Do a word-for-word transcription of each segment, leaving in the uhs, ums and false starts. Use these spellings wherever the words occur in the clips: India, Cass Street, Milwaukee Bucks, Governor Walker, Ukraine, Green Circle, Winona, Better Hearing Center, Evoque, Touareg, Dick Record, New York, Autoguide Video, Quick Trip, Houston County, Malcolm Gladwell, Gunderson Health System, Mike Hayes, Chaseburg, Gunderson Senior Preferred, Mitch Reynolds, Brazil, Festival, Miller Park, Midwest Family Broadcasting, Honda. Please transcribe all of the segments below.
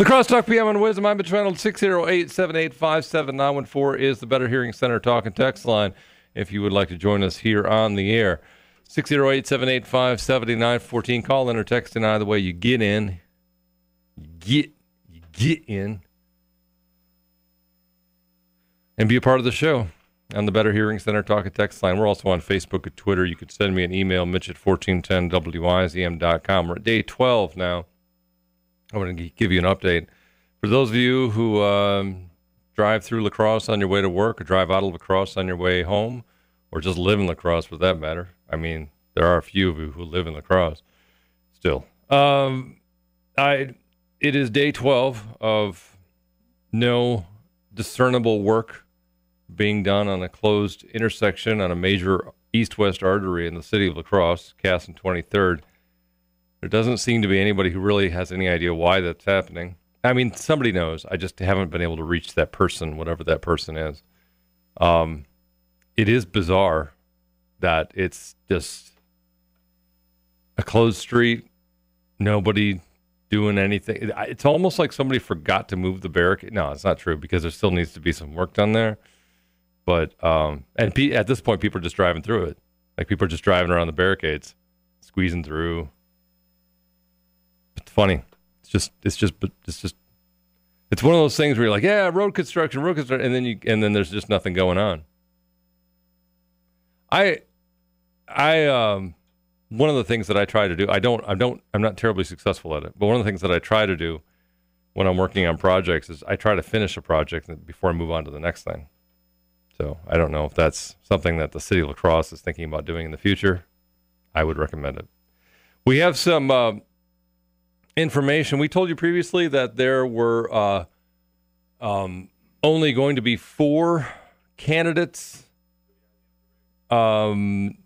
La Crosse Talk P M on WIZM. I'm channel six oh eight, seven eight five, seven nine one four is the Better Hearing Center Talk and Text line if you would like to join us here on the air. six oh eight, seven eight five, seven nine one four. Call in or text in either way. You get in. You get, you get in. And be a part of the show on the Better Hearing Center Talk and Text line. We're also on Facebook and Twitter. You could send me an email, Mitch at fourteen ten W Y Z M dot com. We're at day twelve now. I want to give you an update. For those of you who um, drive through La Crosse on your way to work or drive out of La Crosse on your way home or just live in La Crosse for that matter, I mean, there are a few of you who live in La Crosse still. Um, I, it is day twelve of no discernible work being done on a closed intersection on a major east-west artery in the city of La Crosse, Cass and twenty-third. There doesn't seem to be anybody who really has any idea why that's happening. I mean, somebody knows. I just haven't been able to reach that person, whatever that person is. Um, it is bizarre that it's just a closed street, nobody doing anything. It's almost like somebody forgot to move the barricade. No, it's not true because there still needs to be some work done there. But um, and pe- at this point, people are just driving through it. Like people are just driving around the barricades, squeezing through. It's funny. It's just, it's just, it's just, it's one of those things where you're like, yeah, road construction, road construction. And then you, and then there's just nothing going on. I, I, um, one of the things that I try to do, I don't, I don't, I'm not terribly successful at it, but one of the things that I try to do when I'm working on projects is I try to finish a project before I move on to the next thing. So I don't know if that's something that the city of La Crosse is thinking about doing in the future. I would recommend it. We have some, uh, information. We told you previously that there were uh, um, only going to be four candidates um,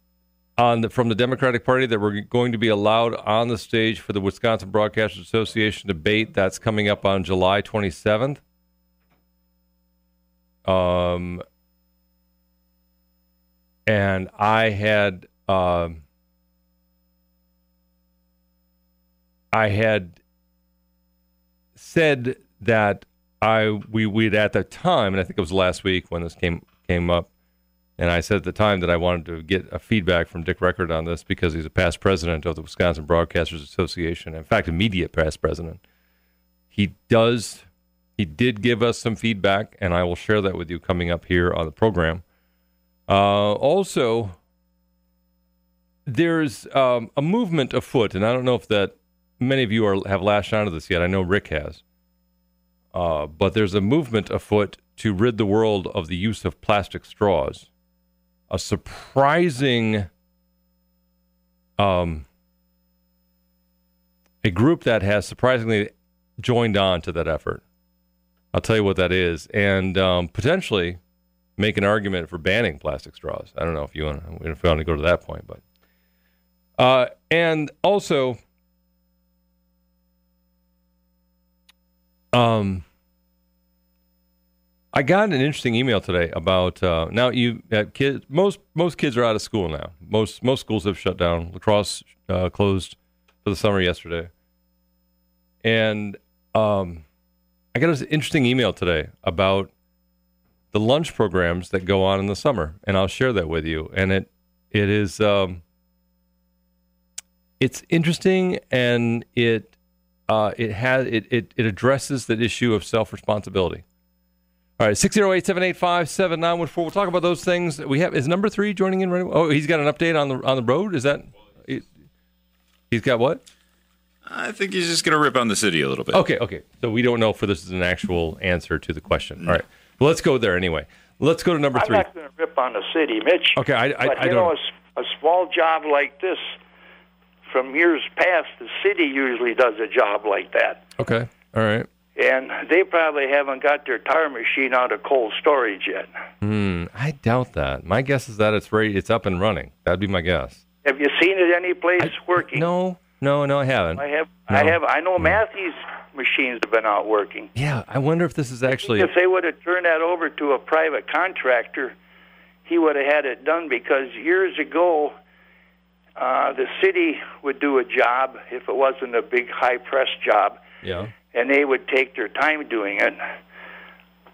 on the, from the Democratic Party that were going to be allowed on the stage for the Wisconsin Broadcasters Association debate. That's coming up on July twenty-seventh. Um, and I had... Uh, I had said that I we we'd at that time, and I think it was last week when this came came up, and I said at the time that I wanted to get a feedback from Dick Record on this because he's a past president of the Wisconsin Broadcasters Association. In fact, immediate past president. He does he did give us some feedback, and I will share that with you coming up here on the program. Uh, also, there's um, a movement afoot, and I don't know if that. Many of you are, have latched onto this yet. I know Rick has. Uh, but there's a movement afoot to rid the world of the use of plastic straws. A surprising... Um, a group that has surprisingly joined on to that effort. I'll tell you what that is. And um, potentially make an argument for banning plastic straws. I don't know if you want to, if you want to go to that point. But uh, and also... Um, I got an interesting email today about uh, now you uh, kids. Most most kids are out of school now. Most most schools have shut down. La Crosse uh, closed for the summer yesterday, and um, I got an interesting email today about the lunch programs that go on in the summer, and I'll share that with you. And it it is um, it's interesting, and it. Uh, it has it, it it addresses that issue of self-responsibility. All right, six oh eight, seven eight five, seven nine one four. We'll talk about those things. We have is number three joining in right now? Oh, he's got an update on the on the road. Is that it, he's got what? I think he's just going to rip on the city a little bit. Okay, okay. So we don't know if this is an actual answer to the question. All right, well, let's go there anyway. Let's go to number three. I'm not going to rip on the city, Mitch. Okay, I, I, but, I you don't. know, a, a small job like this. From years past, the city usually does a job like that. Okay, all right. And they probably haven't got their tire machine out of cold storage yet. Hmm, I doubt that. My guess is that it's ready, it's up and running. That'd be my guess. Have you seen it any place I, working? No, no, no, I haven't. I have. No. I have. I know no. Matthew's machines have been out working. Yeah, I wonder if this is actually. If they would have turned that over to a private contractor, he would have had it done because years ago. Uh, the city would do a job if it wasn't a big high press job. Yeah. and they would take their time doing it.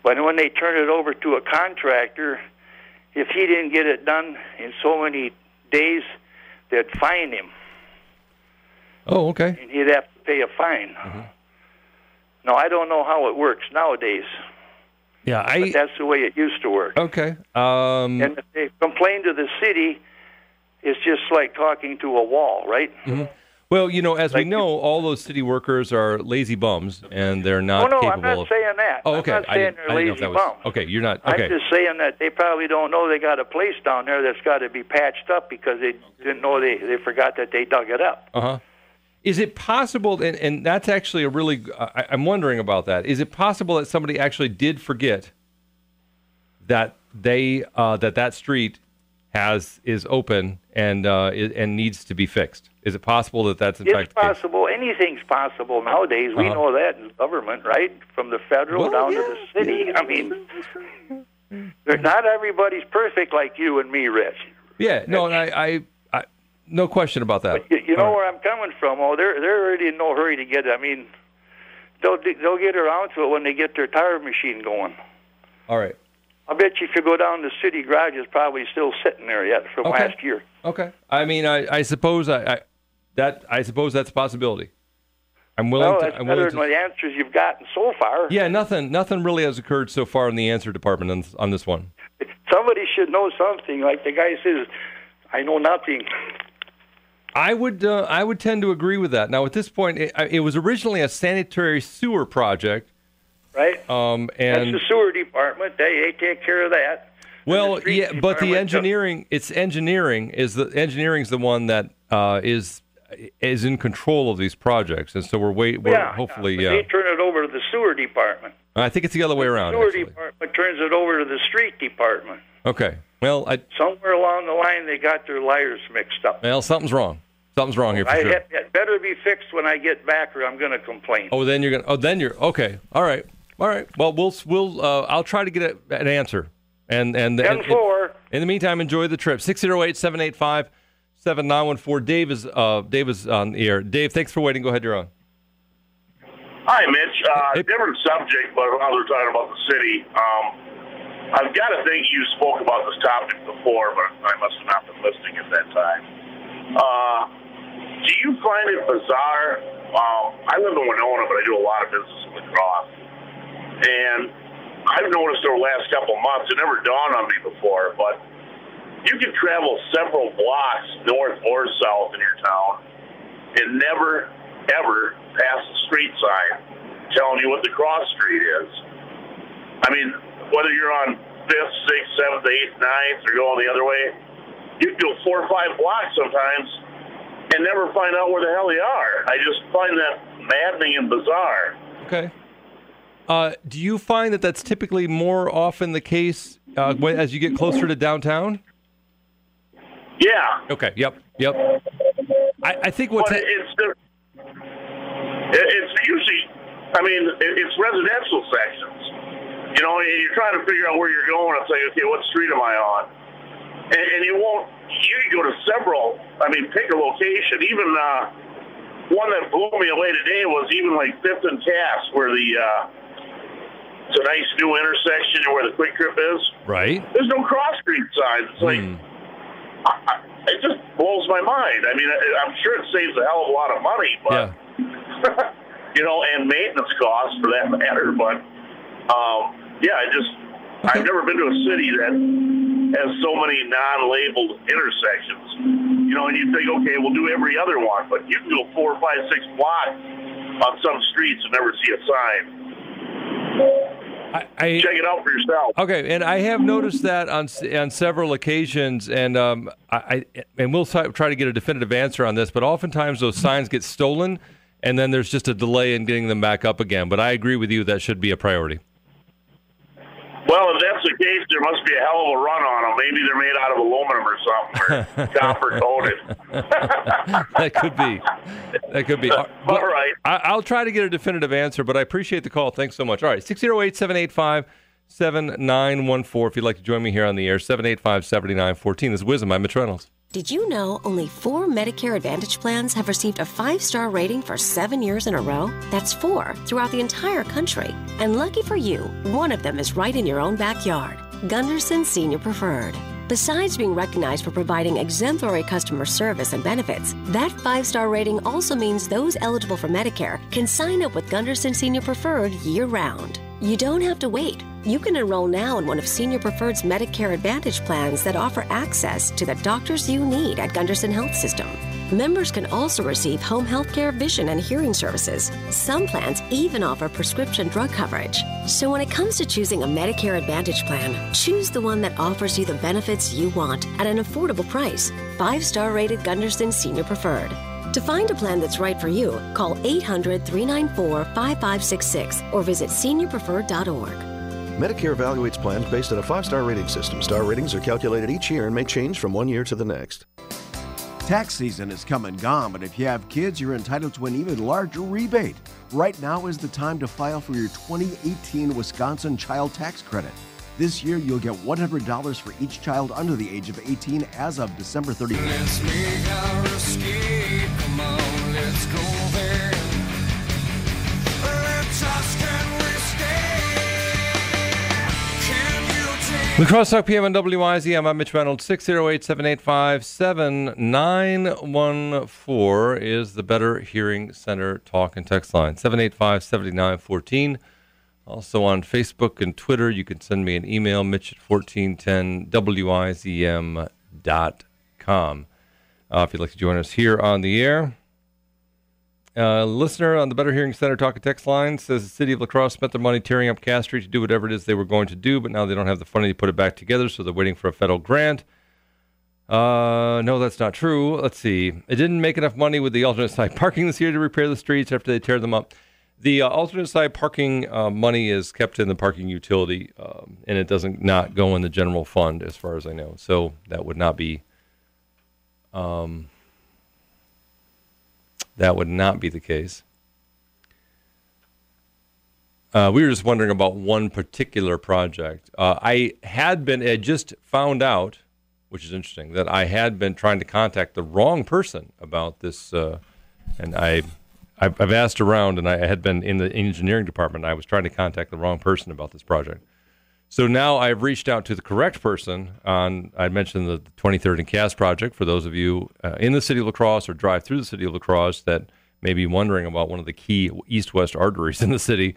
But when they turned it over to a contractor, if he didn't get it done in so many days, they'd fine him. Oh, okay. And he'd have to pay a fine. Mm-hmm. Now, I don't know how it works nowadays. Yeah, I... But that's the way it used to work. Okay. Um... And if they complain to the city, it's just like talking to a wall, right? Mm-hmm. Well, you know, as like, we know, all those city workers are lazy bums, and they're not capable of... Oh, no, I'm not of... saying that. Oh, okay. I'm not saying they're lazy was... bums. Okay, you're not... Okay. I'm just saying that they probably don't know they got a place down there that's got to be patched up because they didn't know they, they forgot that they dug it up. Uh-huh. Is it possible, and, and that's actually a really... I, I'm wondering about that. Is it possible that somebody actually did forget that they uh, that that street... has is open and uh, is, and needs to be fixed? Is it possible that that's in it's fact It's possible. The case? Anything's possible nowadays. We uh-huh. know that in government, right? From the federal well, down yeah, to the city. Yeah, I mean, not everybody's perfect like you and me, Rich. Yeah, no, and I, I, I no question about that. But you, you know right. where I'm coming from. Oh, they're they're already in no hurry to get it. I mean, they'll they'll get around to it when they get their tire machine going. All right. I bet you if you go down the city garage, it's probably still sitting there yet from okay. last year. Okay. I mean, I, I suppose I, I that I suppose that's a possibility. I'm willing. Well, that's to, I'm better willing than to... the answers you've gotten so far. Yeah, nothing, nothing really has occurred so far in the answer department on, on this one. Somebody should know something. Like the guy says, I know nothing. I would, uh, I would tend to agree with that. Now, at this point, it, it was originally a sanitary sewer project. Right, um, and that's the sewer department. They they take care of that. Well, yeah, but the engineering, it's engineering is the engineering's the one that uh, is is in control of these projects, and so we're wait. We're yeah, hopefully, yeah. But they turn it over to the sewer department. I think it's the other way around. The sewer actually. department turns it over to the street department. Okay. Well, I, somewhere along the line they got their wires mixed up. Well, something's wrong. Something's wrong here for I, sure. It, it better be fixed when I get back, or I'm going to complain. Oh, then you're going. Oh, then you're okay. All right. All right. Well, we'll we'll uh, I'll try to get a, an answer. And and, and, and in the meantime, enjoy the trip. six oh eight, seven eight five, seven nine one four. Dave is uh Dave is on the air. Dave, thanks for waiting. Go ahead, you're on. Hi, Mitch. Uh, hey. Different subject, but while we're talking about the city, um, I've got to think you spoke about this topic before, but I must have not been listening at that time. Uh, do you find it bizarre? Um, I live in Winona, but I do a lot of business in La Crosse. And I've noticed over the last couple of months, it never dawned on me before, but you can travel several blocks north or south in your town and never, ever pass the street sign telling you what the cross street is. I mean, whether you're on fifth, sixth, seventh, eighth, ninth, or going the other way, you can go four or five blocks sometimes and never find out where the hell you are. I just find that maddening and bizarre. Okay. Uh, do you find that that's typically more often the case uh, as you get closer to downtown? Yeah. Okay. Yep. Yep. I, I think what's ha- it's the, it's usually, I mean, it's residential sections. You know, you're trying to figure out where you're going and say, okay, what street am I on? And, and you won't. You can go to several. I mean, pick a location. Even uh, one that blew me away today was even like Fifth and Cass, where the uh, it's a nice new intersection where the Quick Trip is. Right. There's no cross street signs. It's like, mm. I, I, it just blows my mind. I mean, I, I'm sure it saves a hell of a lot of money, but, yeah. you know, and maintenance costs for that matter. But, um, yeah, I just, I've never been to a city that has so many non-labeled intersections. You know, and you think, okay, we'll do every other one, but you can go four, five, six blocks on some streets and never see a sign. I, I, Check it out for yourself. Okay, and I have noticed that on on several occasions, and um, I, I and we'll t- try to get a definitive answer on this. But oftentimes those signs get stolen, and then there's just a delay in getting them back up again. But I agree with you; that should be a priority. Well, if that's the case, there must be a hell of a run on them. Maybe they're made out of aluminum or something, or copper coated. That could be. That could be. All well, right. I'll try to get a definitive answer, but I appreciate the call. Thanks so much. All right, six oh eight, seven eight five, seven nine one four. If you'd like to join me here on the air, seven eight five, seven nine one four. This is WIZM. I'm Mitch Reynolds. Did you know only four Medicare Advantage plans have received a five-star rating for seven years in a row? That's four throughout the entire country. And lucky for you, one of them is right in your own backyard. Gunderson Senior Preferred. Besides being recognized for providing exemplary customer service and benefits, that five-star rating also means those eligible for Medicare can sign up with Gunderson Senior Preferred year-round. You don't have to wait. You can enroll now in one of Senior Preferred's Medicare Advantage plans that offer access to the doctors you need at Gunderson Health System. Members can also receive home health care, vision, and hearing services. Some plans even offer prescription drug coverage. So when it comes to choosing a Medicare Advantage plan, choose the one that offers you the benefits you want at an affordable price. Five-star rated Gunderson Senior Preferred. To find a plan that's right for you, call eight hundred, three nine four, five five six six or visit senior preferred dot org. Medicare evaluates plans based on a five-star rating system. Star ratings are calculated each year and may change from one year to the next. Tax season is come and gone, but if you have kids, you're entitled to an even larger rebate. Right now is the time to file for your twenty eighteen Wisconsin Child Tax Credit. This year, you'll get one hundred dollars for each child under the age of eighteen as of December thirty-first. Let's make our escape. Come on, let's go there. Let's ask and we stay. Can you take... The Crosstalk P M on W Y Z. I'm Mitch Reynolds. six oh eight, seven eight five, seven nine one four is the Better Hearing Center talk and text line. seven eight five, seven nine one four. Also on Facebook and Twitter, you can send me an email, mitch at fourteen ten W I Z M dot com. Uh, if you'd like to join us here on the air. Uh, listener on the Better Hearing Center talk and text line says the city of La Crosse spent their money tearing up Cass Street to do whatever it is they were going to do, but now they don't have the funding to put it back together, so they're waiting for a federal grant. Uh, no, that's not true. Let's see. It didn't make enough money with the alternate side parking this year to repair the streets after they tear them up. The uh, alternate side parking uh, money is kept in the parking utility, um, and it doesn't not go in the general fund, as far as I know. So that would not be, um, that would not be the case. Uh, we were just wondering about one particular project. Uh, I had been, I just found out, which is interesting, that I had been trying to contact the wrong person about this, uh, and I. I've asked around, and I had been in the engineering department. I was trying to contact the wrong person about this project. So now I've reached out to the correct person. On I mentioned the twenty-third and Cass project. For those of you uh, in the city of La Crosse or drive through the city of La Crosse that may be wondering about one of the key east-west arteries in the city,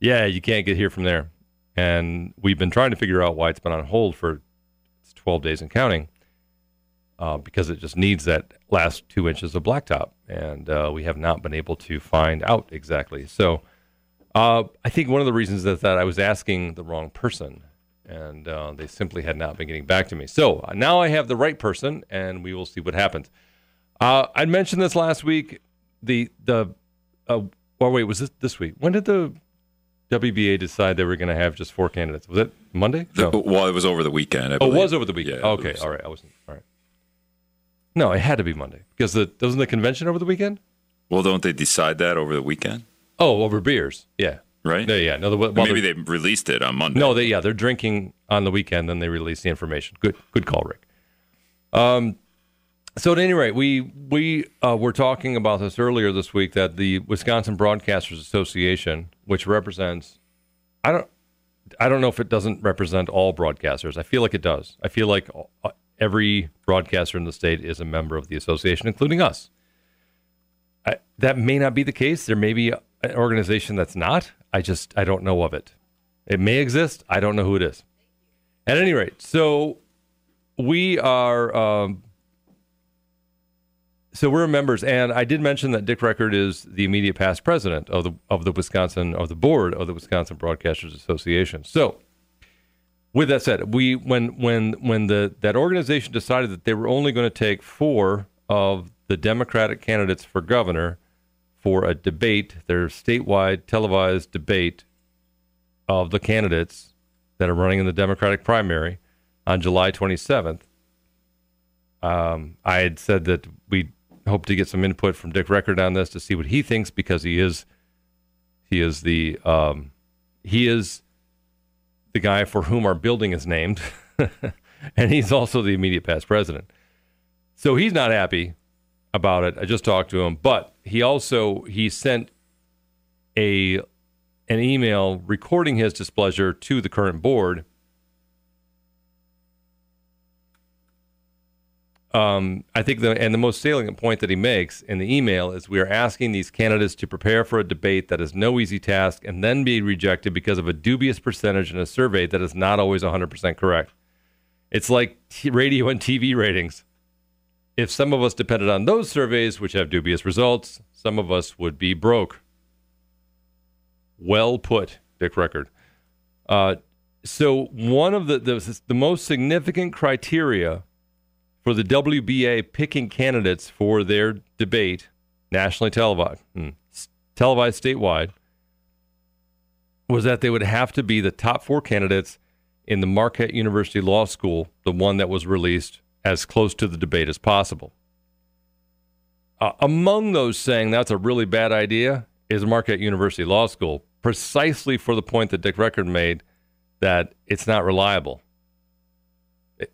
yeah, you can't get here from there. And we've been trying to figure out why it's been on hold for twelve days and counting. Uh, because it just needs that last two inches of blacktop, and uh, we have not been able to find out exactly. So uh, I think one of the reasons is that I was asking the wrong person, and uh, they simply had not been getting back to me. So now I have the right person, and we will see what happens. Uh, I mentioned this last week. The the uh, or wait, was this this week? When did the W B A decide they were going to have just four candidates? Was it Monday? No. Well, it was over the weekend. I oh, it was over the weekend. Yeah, okay, was... all right. I wasn't all right. No, it had to be Monday because the wasn't the convention over the weekend? Well, don't they decide that over the weekend? Oh, over beers, yeah, right? No, yeah, no. The, well, maybe they released it on Monday. No, they yeah, they're drinking on the weekend, then they release the information. Good, good call, Rick. Um, so at any rate, we we uh, were talking about this earlier this week that the Wisconsin Broadcasters Association, which represents, I don't, I don't know if it doesn't represent all broadcasters. I feel like it does. I feel like. Uh, Every broadcaster in the state is a member of the association, including us. I, that may not be the case. There may be a, an organization that's not. I just, I don't know of it. It may exist. I don't know who it is. At any rate, so we are, um, so we're members. And I did mention that Dick Record is the immediate past president of the, of the Wisconsin, of the board of the Wisconsin Broadcasters Association. So, with that said, we when when when the that organization decided that they were only going to take four of the Democratic candidates for governor for a debate, their statewide televised debate of the candidates that are running in the Democratic primary on July twenty-seventh, um, I had said that we hope to get some input from Dick Record on this to see what he thinks because he is he is the um, he is. the guy for whom our building is named, and he's also the immediate past president. So he's not happy about it. I just talked to him, but he also he sent a an email recording his displeasure to the current board. Um, I think the and the most salient point that he makes in the email is we are asking these candidates to prepare for a debate that is no easy task and then be rejected because of a dubious percentage in a survey that is not always one hundred percent correct. It's like t- radio and T V ratings. If some of us depended on those surveys, which have dubious results, some of us would be broke. Well put, Dick Record. Uh, so one of the, the the most significant criteria for the W B A picking candidates for their debate, nationally televised, televised statewide, was that they would have to be the top four candidates in the Marquette University Law School, the one that was released as close to the debate as possible. Uh, among those saying that's a really bad idea is Marquette University Law School, precisely for the point that Dick Record made that it's not reliable.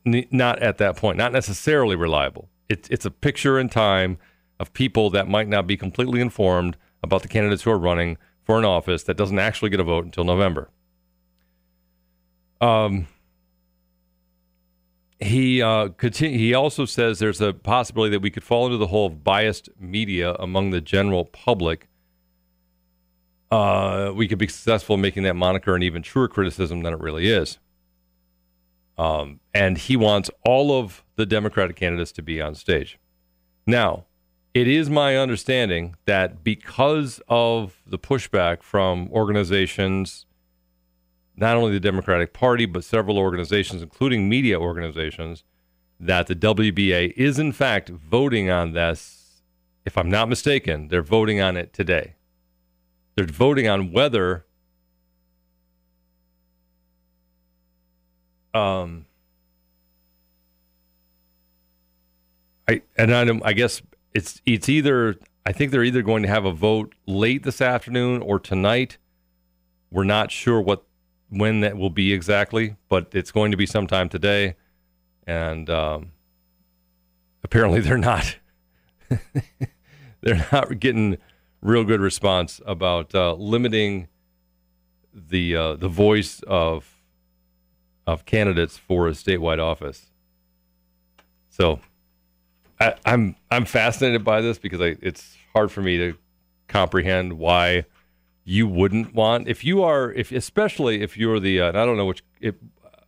Not at that point, not necessarily reliable. It's it's a picture in time of people that might not be completely informed about the candidates who are running for an office that doesn't actually get a vote until November. Um, he uh, continue, he also says there's a possibility that we could fall into the hole of biased media among the general public. Uh, we could be successful in making that moniker an even truer criticism than it really is. Um, and he wants all of the Democratic candidates to be on stage. Now, it is my understanding that because of the pushback from organizations, not only the Democratic Party, but several organizations, including media organizations, that the W B A is in fact voting on this. If I'm not mistaken, they're voting on it today. They're voting on whether Um, I and I, I guess it's it's either I think they're either going to have a vote late this afternoon or tonight. We're not sure what when that will be exactly, but it's going to be sometime today. And um, apparently, they're not they're not getting real good response about uh, limiting the uh, the voice of. of candidates for a statewide office. So I, I'm I'm fascinated by this because I, it's hard for me to comprehend why you wouldn't want, if you are, if especially if you're the, uh, and I don't know which, it,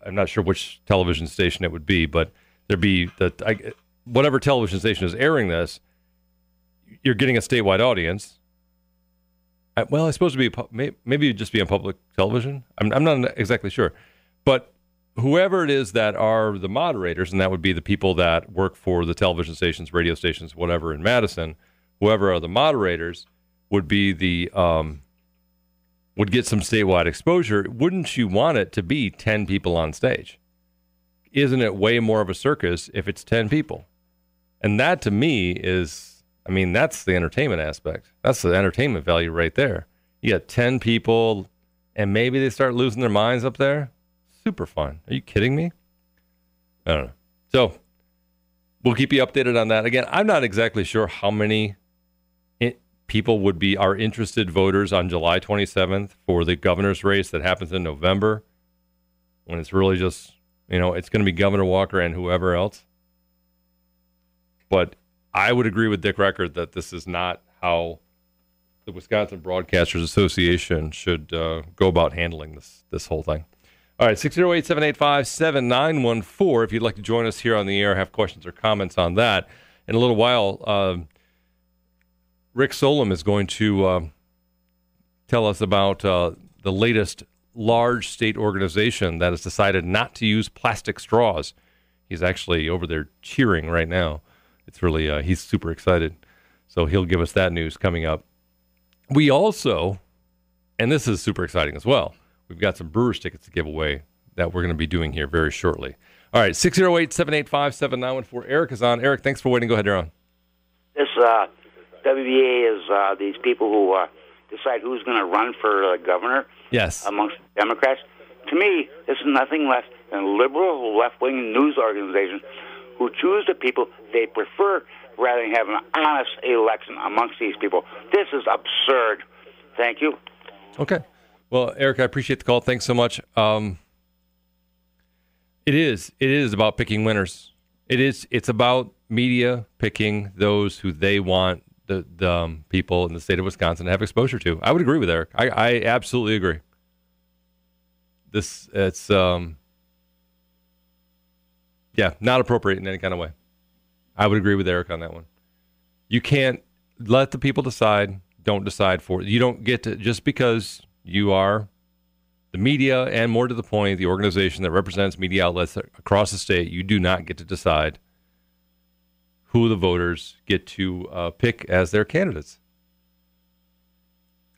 I'm not sure which television station it would be, but there'd be, the I, whatever television station is airing this, you're getting a statewide audience. I, well, I suppose it'd be, maybe it'd just be on public television. I'm, I'm not exactly sure. But whoever it is that are the moderators, and that would be the people that work for the television stations, radio stations, whatever in Madison, whoever are the moderators would be the um, would get some statewide exposure. Wouldn't you want it to be ten people on stage? Isn't it way more of a circus if it's ten people? And that to me is, I mean, that's the entertainment aspect. That's the entertainment value right there. You got ten people, and maybe they start losing their minds up there. Super fun. Are you kidding me? I don't know. So we'll keep you updated on that. Again, I'm not exactly sure how many it, people would be our interested voters on July twenty-seventh for the governor's race that happens in November, when it's really just, you know, it's going to be Governor Walker and whoever else. But I would agree with Dick Record that this is not how the Wisconsin Broadcasters Association should uh, go about handling this this whole thing. All right, six oh eight, seven eight five, seven nine one four if you'd like to join us here on the air, have questions or comments on that. In a little while, uh, Rick Solom is going to uh, tell us about uh, the latest large state organization that has decided not to use plastic straws. He's actually over there cheering right now. It's really, uh, he's super excited. So he'll give us that news coming up. We also, and this is super exciting as well, we've got some Brewers tickets to give away that we're going to be doing here very shortly. All right, six oh eight, seven eight five, seven nine one four. Eric is on. Eric, thanks for waiting. Go ahead, you're on. This uh, W B A is uh, these people who uh, decide who's going to run for uh, governor. Yes. Amongst Democrats. To me, this is nothing less than a liberal left-wing news organization who choose the people they prefer rather than have an honest election amongst these people. This is absurd. Thank you. Okay. Well, Eric, I appreciate the call. Thanks so much. Um, it is. It is about picking winners. It is. It's about media picking those who they want the, the um, people in the state of Wisconsin to have exposure to. I would agree with Eric. I, I absolutely agree. This, it's, um, yeah, not appropriate in any kind of way. I would agree with Eric on that one. You can't let the people decide. Don't decide for it. You don't get to, just because you are the media and more to the point, the organization that represents media outlets across the state, you do not get to decide who the voters get to uh, pick as their candidates.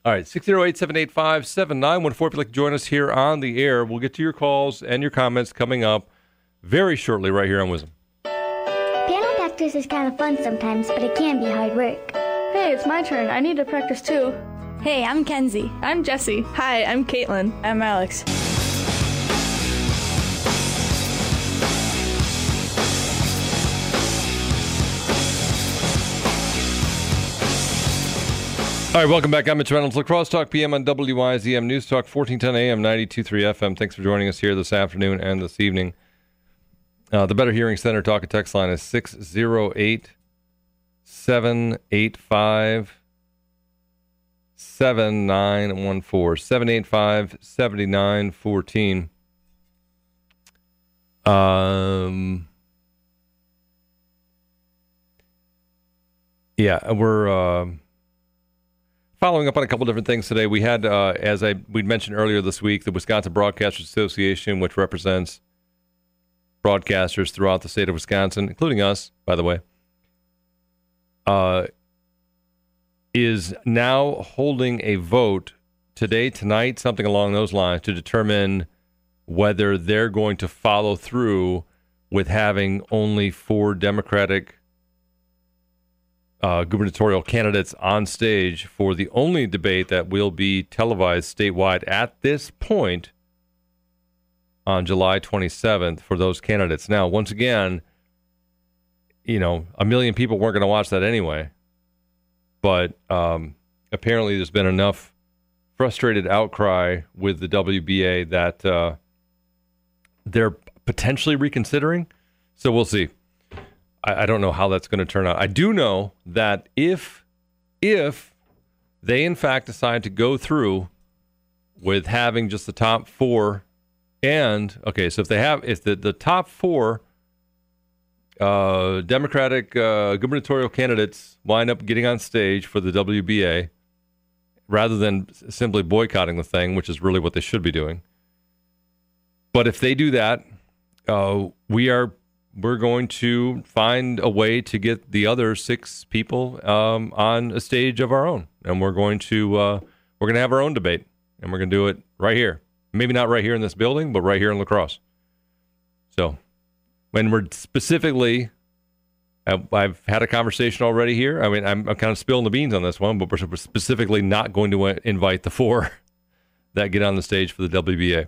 All right, six oh eight, seven eight five, seven nine one four. If you'd like to join us here on the air, we'll get to your calls and your comments coming up very shortly right here on W I Z M. Piano practice is kind of fun sometimes, but it can be hard work. Hey, it's my turn. I need to practice too. Hey, I'm Kenzie. I'm Jesse. Hi, I'm Caitlin. I'm Alex. All right, welcome back. I'm Mitch Reynolds. La Crosse Talk P M on W Y Z M News Talk, fourteen ten A M, ninety-two point three F M. Thanks for joining us here this afternoon and this evening. Uh, the Better Hearing Center Talk and Text line is six oh eight, seven eight five, seven nine one four. seven eight five, seven nine one four. Um, yeah, we're... Uh, Following up on a couple different things today, we had, uh, as I we mentioned earlier this week, the Wisconsin Broadcasters Association, which represents broadcasters throughout the state of Wisconsin, including us, by the way, uh, is now holding a vote today, tonight, something along those lines, to determine whether they're going to follow through with having only four Democratic Uh, gubernatorial candidates on stage for the only debate that will be televised statewide at this point on July twenty-seventh for those candidates. Now, once again, you know, a million people weren't going to watch that anyway, but um, apparently there's been enough frustrated outcry with the W B A that uh, they're potentially reconsidering. So we'll see. I don't know how that's going to turn out. I do know that if if they, in fact, decide to go through with having just the top four and, okay, so if they have, if the, the top four uh, Democratic uh, gubernatorial candidates wind up getting on stage for the W B A, rather than simply boycotting the thing, which is really what they should be doing. But if they do that, uh, we are... we're going to find a way to get the other six people um, on a stage of our own, and we're going to uh, we're going to have our own debate, and we're going to do it right here. Maybe not right here in this building, but right here in La Crosse. So, when we're specifically, I've had a conversation already here. I mean, I'm, I'm kind of spilling the beans on this one, but we're specifically not going to invite the four that get on the stage for the W B A.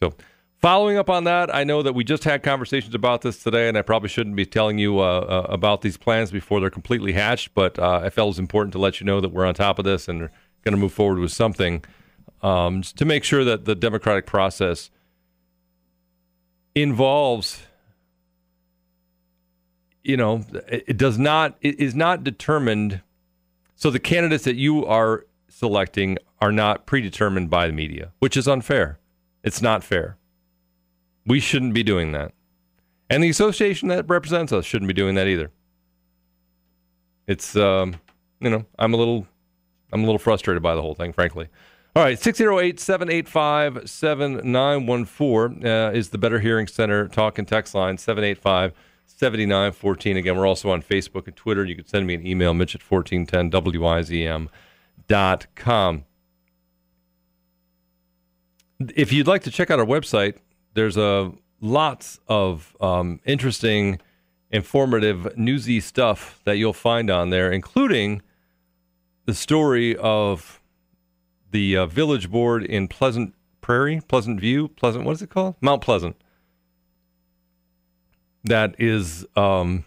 So. Following up on that, I know that we just had conversations about this today, and I probably shouldn't be telling you uh, uh, about these plans before they're completely hatched, but uh, I felt it was important to let you know that we're on top of this and are going to move forward with something um, to make sure that the democratic process involves, you know, it, it does not, it is not determined. So the candidates that you are selecting are not predetermined by the media, which is unfair. It's not fair. We shouldn't be doing that. And the association that represents us shouldn't be doing that either. It's, um, you know, I'm a little I'm a little frustrated by the whole thing, frankly. All right, six oh eight, seven eight five, seven nine one four uh, is the Better Hearing Center talk and text line, seven eight five, seven nine one four. Again, we're also on Facebook and Twitter. You can send me an email, Mitch at fourteen ten W Y Z M dot com. If you'd like to check out our website, there's a lots of um, interesting, informative, newsy stuff that you'll find on there, including the story of the uh, village board in Pleasant Prairie, Pleasant View, Pleasant, what is it called? Mount Pleasant. that is um,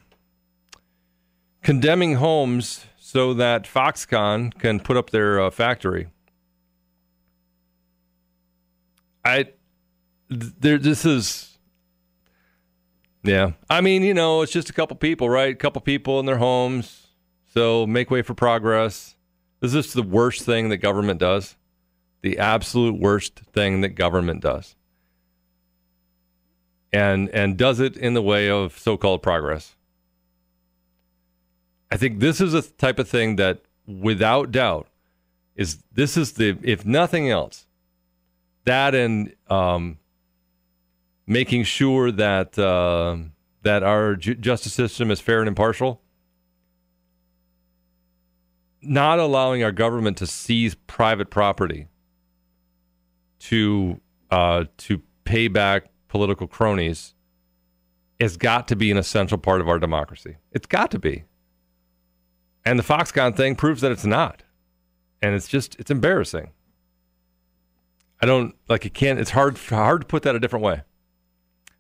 condemning homes so that Foxconn can put up their uh, factory. I, there, this is, yeah. I mean, you know, it's just a couple people, right? A couple people in their homes. So make way for progress. This is the worst thing that government does. The absolute worst thing that government does. And, and does it in the way of so-called progress. I think this is a type of thing that, without doubt, is this is the, if nothing else, that and um, making sure that uh, that our ju- justice system is fair and impartial. Not allowing our government to seize private property to uh, to pay back political cronies has got to be an essential part of our democracy. It's got to be. And the Foxconn thing proves that it's not. And it's just, it's embarrassing. I don't, like, it can't, it's hard hard to put that a different way.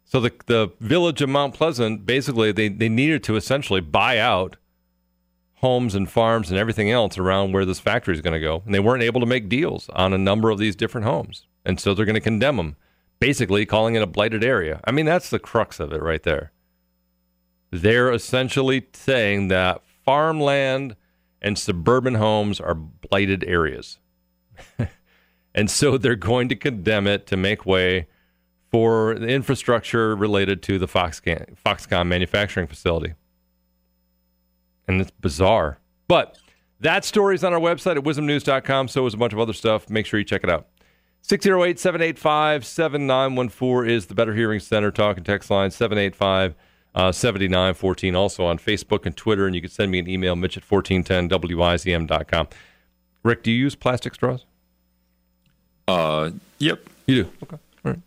So the the village of Mount Pleasant, basically, they, they needed to essentially buy out homes and farms and everything else around where this factory is going to go. And they weren't able to make deals on a number of these different homes. And so they're going to condemn them, basically calling it a blighted area. I mean, that's the crux of it right there. They're essentially saying that farmland and suburban homes are blighted areas. And so they're going to condemn it to make way for the infrastructure related to the Foxconn, Foxconn manufacturing facility. And it's bizarre. But that story is on our website at wisdom news dot com. So is a bunch of other stuff. Make sure you check it out. six oh eight, seven eight five, seven nine one four is the Better Hearing Center talk and text line. seven eight five, seven nine one four. Also on Facebook and Twitter. And you can send me an email, Mitch at fourteen ten W I Z M dot com. Rick, do you use plastic straws? Uh, yep. You do? Okay. All right.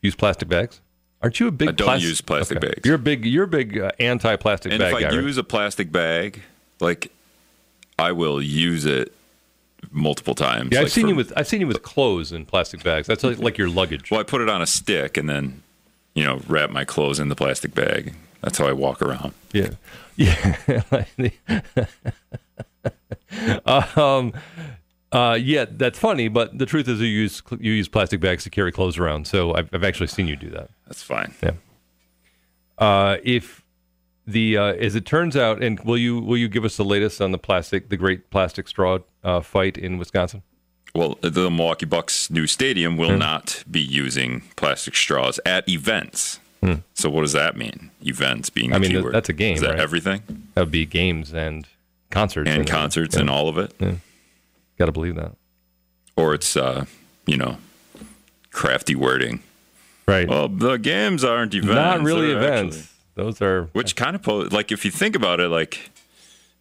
Use plastic bags? Aren't you a big I don't plastic... use plastic okay. bags. You're a big, you're a big uh, anti-plastic and bag guy, And if I guy, use right? a plastic bag, like, I will use it multiple times. Yeah, I've, like seen for... you with, I've seen you with clothes in plastic bags. That's like, like your luggage. Well, I put it on a stick and then, you know, wrap my clothes in the plastic bag. That's how I walk around. Yeah. Yeah. um... Uh, yeah, that's funny, but the truth is you use you use plastic bags to carry clothes around, so I've, I've actually seen you do that. That's fine. Yeah. Uh, if the uh, as it turns out, and will you will you give us the latest on the plastic, the great plastic straw uh, fight in Wisconsin? Well, the Milwaukee Bucks' new stadium will mm. not be using plastic straws at events. Mm. So what does that mean? Events being the I mean, keyword. That's a game. Is that right? Everything? That would be games and concerts and, and concerts yeah. and all of it. Yeah. Got to believe that. Or it's, uh, you know, crafty wording. Right. Well, the games aren't events. Not really events. Actually, those are... Which kind of, po- like, if you think about it, like,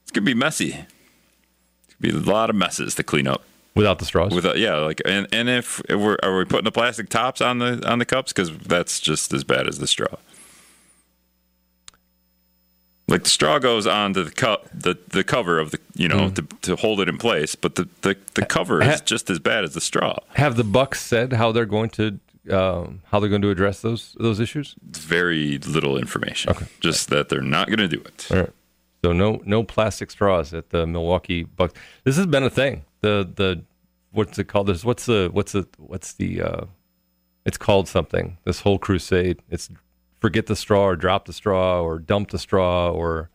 it's going to be messy. It's going to be a lot of messes to clean up. Without the straws? Without, yeah, like, and, and if, if we're, are we putting the plastic tops on the on the cups? Because that's just as bad as the straw. Like, the straw goes onto the cup, the, the cover of the, you know, mm. to, to hold it in place, but the, the, the cover ha- is just as bad as the straw. Have the Bucks said how they're going to um, how they're going to address those those issues? Very little information. Okay. Just right. that they're not going to do it. All right. So no no plastic straws at the Milwaukee Bucks. This has been a thing. The the what's it called? There's what's the what's the what's the uh, it's called something. This whole crusade. It's forget the straw or drop the straw or dump the straw or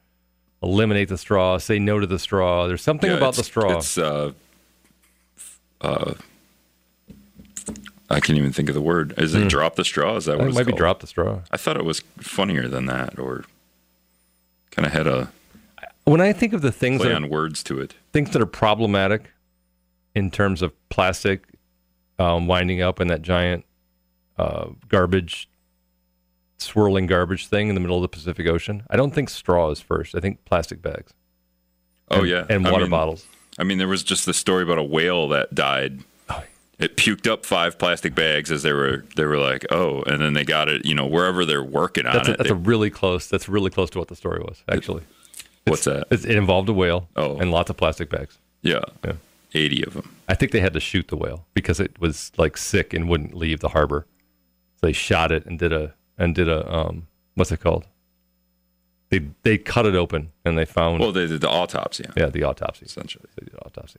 eliminate the straw, say no to the straw. There's something yeah, about the straw. It's, uh, uh, I can't even think of the word. Is it mm. drop the straw? Is that what it it's might called? Be drop the straw. I thought it was funnier than that or kind of had a when I think of the things play that on are, words to it. Things that are problematic in terms of plastic um, winding up in that giant uh, garbage swirling garbage thing in the middle of the Pacific Ocean. I don't think straws first. I think plastic bags. And, oh, yeah. And water I mean, bottles. I mean, there was just the story about a whale that died. Oh. It puked up five plastic bags as they were, they were like, oh, and then they got it, you know, wherever they're working on that's a, it. That's they, a really close, that's really close to what the story was, actually. It, what's that? It involved a whale oh. and lots of plastic bags. Yeah. yeah. eighty of them. I think they had to shoot the whale because it was like sick and wouldn't leave the harbor. So they shot it and did a, And did a, um, what's it called? They they cut it open and they found... Well, they did the autopsy. Yeah, the autopsy. Essentially. They did the autopsy.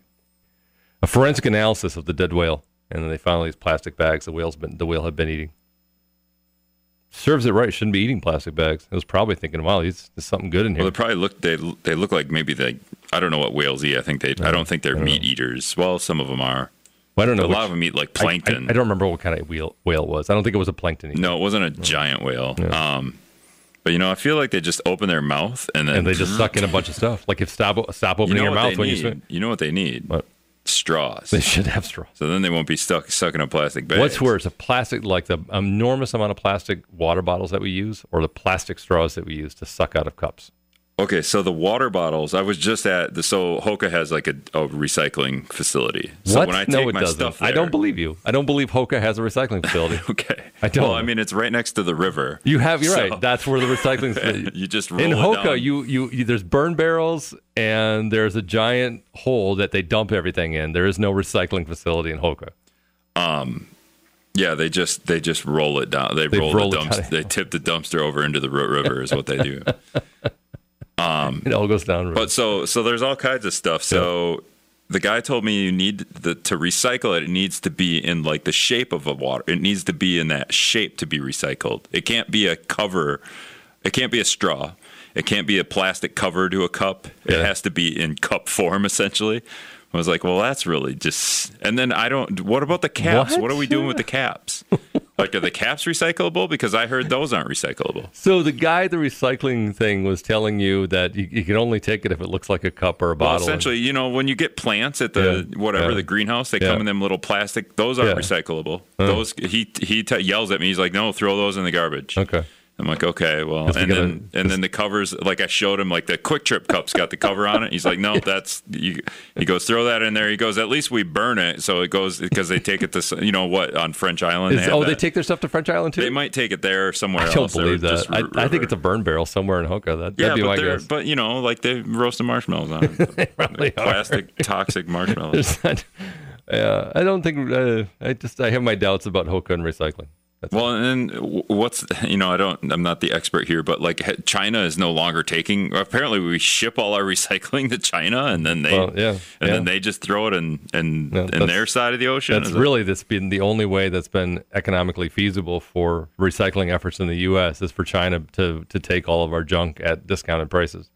A forensic analysis of the dead whale. And then they found these plastic bags the whale's been, the whale had been eating. Serves it right. Shouldn't be eating plastic bags. It was probably thinking, wow, there's something good in here. Well, they probably look, they they look like maybe they... I don't know what whales eat. I think they... No, I don't think they're don't meat know. eaters. Well, some of them are. Well, I don't know. A which, lot of them eat like plankton. I, I, I don't remember what kind of whale, whale it was. I don't think it was a plankton either. No, it wasn't a giant whale. Yeah. Um... But, you know, I feel like they just open their mouth and then... And they just suck in a bunch of stuff. Like, if stop stop opening you know your mouth when need. you swim. You know what they need? What? Straws. They should have straws. So then they won't be stuck sucking a plastic bag. What's worse, a plastic, like the enormous amount of plastic water bottles that we use or the plastic straws that we use to suck out of cups? Okay, so the water bottles, I was just at... the So Hokah has, like, a, a recycling facility. So what? When I take no, it my doesn't. Stuff there, I don't believe you. I don't believe Hokah has a recycling facility. Okay. I don't. Well, I mean, it's right next to the river. You have... You're so. right. That's where the recycling... you just roll In it Hokah, down. You, you, you, there's burn barrels, and there's a giant hole that they dump everything in. There is no recycling facility in Hokah. Um... Yeah, they just they just roll it down. They, they roll the dumpster. They tip the dumpster over into the river is what they do. Um, it all goes down. Right? But so so there's all kinds of stuff. So yeah. The guy told me you need the, to recycle it. It needs to be in like the shape of a water. It needs to be in that shape to be recycled. It can't be a cover. It can't be a straw. It can't be a plastic cover to a cup. Yeah. It has to be in cup form, essentially. I was like, well, that's really just... And then I don't... What about the caps? What, what are we doing with the caps? Like, are the caps recyclable? Because I heard those aren't recyclable. So the guy at the recycling thing was telling you that you, you can only take it if it looks like a cup or a bottle. Well, essentially, and, you know, when you get plants at the yeah, whatever, yeah. the greenhouse, they yeah. come in them little plastic. Those aren't yeah. recyclable. Uh. Those He, he t- yells at me. He's like, no, throw those in the garbage. Okay. I'm like, okay, well, and then gotta, and just... then the covers, like I showed him, like the Quick Trip cup's got the cover on it. He's like, no, that's, you, he goes, throw that in there. He goes, at least we burn it. So it goes, because they take it to, you know what, on French Island. Is, they oh, that. They take their stuff to French Island too? They might take it there or somewhere else. I don't else. believe that. R- I, I think it's a burn barrel somewhere in Hokah. That, yeah, that'd be but my guess. But, you know, like they roasted marshmallows on it. Probably plastic, are. toxic marshmallows. Not, uh, I don't think, uh, I just, I have my doubts about Hokah and recycling. That's well, and then what's, you know, I don't, I'm not the expert here, but like China is no longer taking, apparently we ship all our recycling to China and then they, well, yeah, and yeah. then they just throw it in, in, no, in their side of the ocean. That's really, that's been the only way that's been economically feasible for recycling efforts in the U S is for China to, to take all of our junk at discounted prices.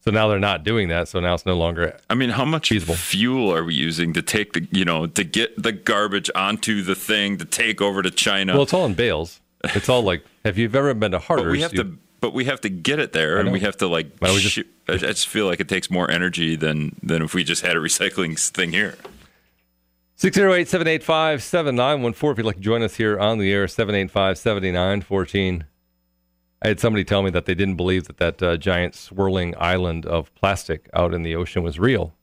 So now they're not doing that. So now it's no longer. I mean, how much feasible. fuel are we using to take the, you know, to get the garbage onto the thing to take over to China? Well, it's all in bales. It's all like, have you ever been to Harter? But we have you, to, but we have to get it there, and we have to like. Why we just, shoot, I just feel like it takes more energy than than if we just had a recycling thing here. six zero eight, seven eight five, seven nine one four. If you'd like to join us here on the air, seven eight five, seven nine one four. I had somebody tell me that they didn't believe that that uh, giant swirling island of plastic out in the ocean was real.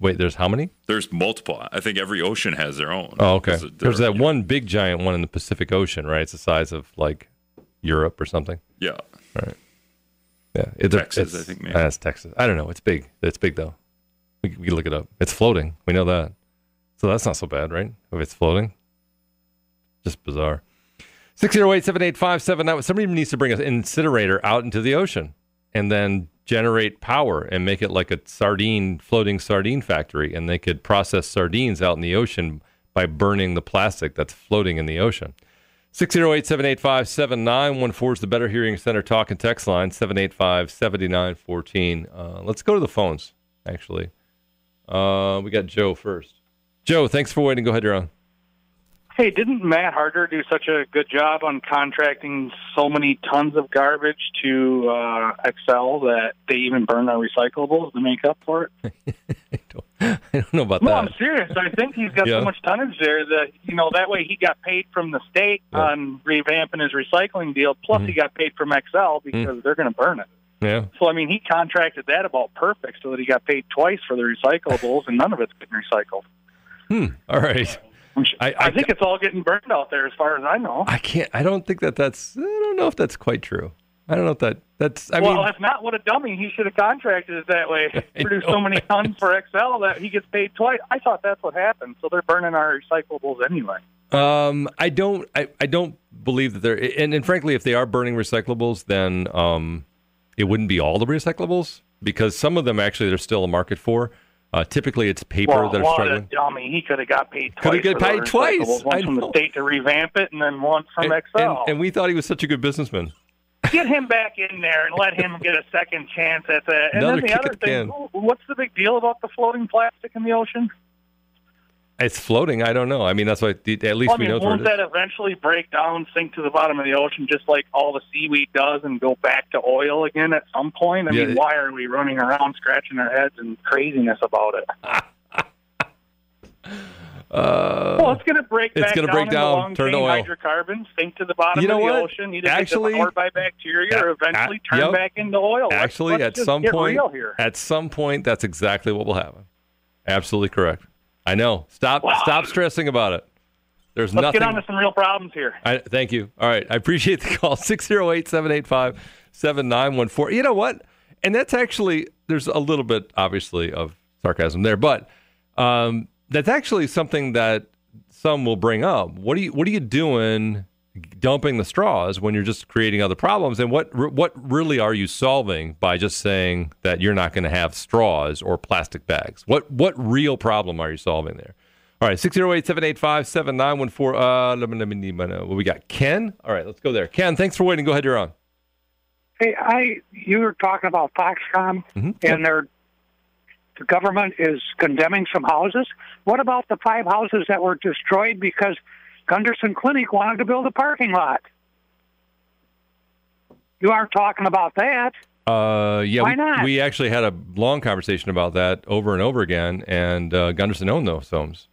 Wait, there's how many? There's multiple. I think every ocean has their own. Oh, okay. There's, there's that one know. big giant one in the Pacific Ocean, right? It's the size of like Europe or something. Yeah. All right. Yeah. It's Texas, a, it's, I think maybe. That's uh, Texas. I don't know. It's big. It's big though. We we look it up. It's floating. We know that. So that's not so bad, right? If it's floating. Just bizarre. six zero eight, seven eight five, seven nine. Somebody needs to bring an incinerator out into the ocean and then generate power and make it like a sardine, floating sardine factory. And they could process sardines out in the ocean by burning the plastic that's floating in the ocean. six zero eight, seven eight five, seven nine one four is the Better Hearing Center talk and text line, seven eight five, seven nine one four. Uh, let's go to the phones, actually. Uh, we got Joe first. Joe, thanks for waiting. Go ahead, you're on. Hey, didn't Matt Harter do such a good job on contracting so many tons of garbage to uh, Excel that they even burned our recyclables to make up for it? I, don't, I don't know about no, that. No, I'm serious. I think he's got yeah. so much tonnage there that, you know, that way he got paid from the state yeah. on revamping his recycling deal, plus mm-hmm. he got paid from Excel because mm-hmm. they're going to burn it. Yeah. So, I mean, he contracted that about perfect so that he got paid twice for the recyclables and none of it's been recycled. Hmm. All right. I, I, I think it's all getting burned out there, as far as I know. I can't. I don't think that that's. I don't know if that's quite true. I don't know if that that's. I well, mean, that's not what a dummy. He should have contracted it that way. Produce so many tons for Excel that he gets paid twice. I thought that's what happened. So they're burning our recyclables anyway. Um, I don't. I, I don't believe that they're. And, and frankly, if they are burning recyclables, then um, it wouldn't be all the recyclables, because some of them actually there's still a market for. Uh, typically, it's paper well, that are struggling. Of, I mean, he could have got paid twice. Could have got paid twice. One from the state to revamp it, and then one from and, X L. And, and we thought he was such a good businessman. Get him back in there and let him get a second chance at that. And Another then the other thing, the what's the big deal about the floating plastic in the ocean? It's floating. I don't know. I mean, that's why at least well, I mean, we know where it is. Won't that eventually break down, sink to the bottom of the ocean, just like all the seaweed does, and go back to oil again at some point? I yeah, mean, why are we running around scratching our heads and craziness about it? uh, well, it's going to break back down, break down turn to oil. Hydrocarbons sink to the bottom you know of the what? ocean, either actually, get devoured by bacteria at, or eventually at, turn yep. back into oil. Actually, let's, let's at some point, at some point, that's exactly what will happen. Absolutely correct. I know. Stop wow. Stop stressing about it. There's Let's nothing. Let's get on to some real problems here. I, thank you. All right. I appreciate the call. six oh eight, seven eight five, seven nine one four. You know what? And that's actually, there's a little bit, obviously, of sarcasm there, but um, that's actually something that some will bring up. What are you, what are you doing dumping the straws when you're just creating other problems? And what what really are you solving by just saying that you're not going to have straws or plastic bags? What what real problem are you solving there? All right, six oh eight, seven eight five, seven nine one four. Uh, let me, let me, what we got? Ken? All right, let's go there. Ken, thanks for waiting. Go ahead, you're on. Hey, I you were talking about Foxconn, mm-hmm. and their the government is condemning some houses. What about the five houses that were destroyed because Gunderson Clinic wanted to build a parking lot? You aren't talking about that. Uh, yeah, Why not? We, we actually had a long conversation about that over and over again, and uh, Gunderson owned those homes.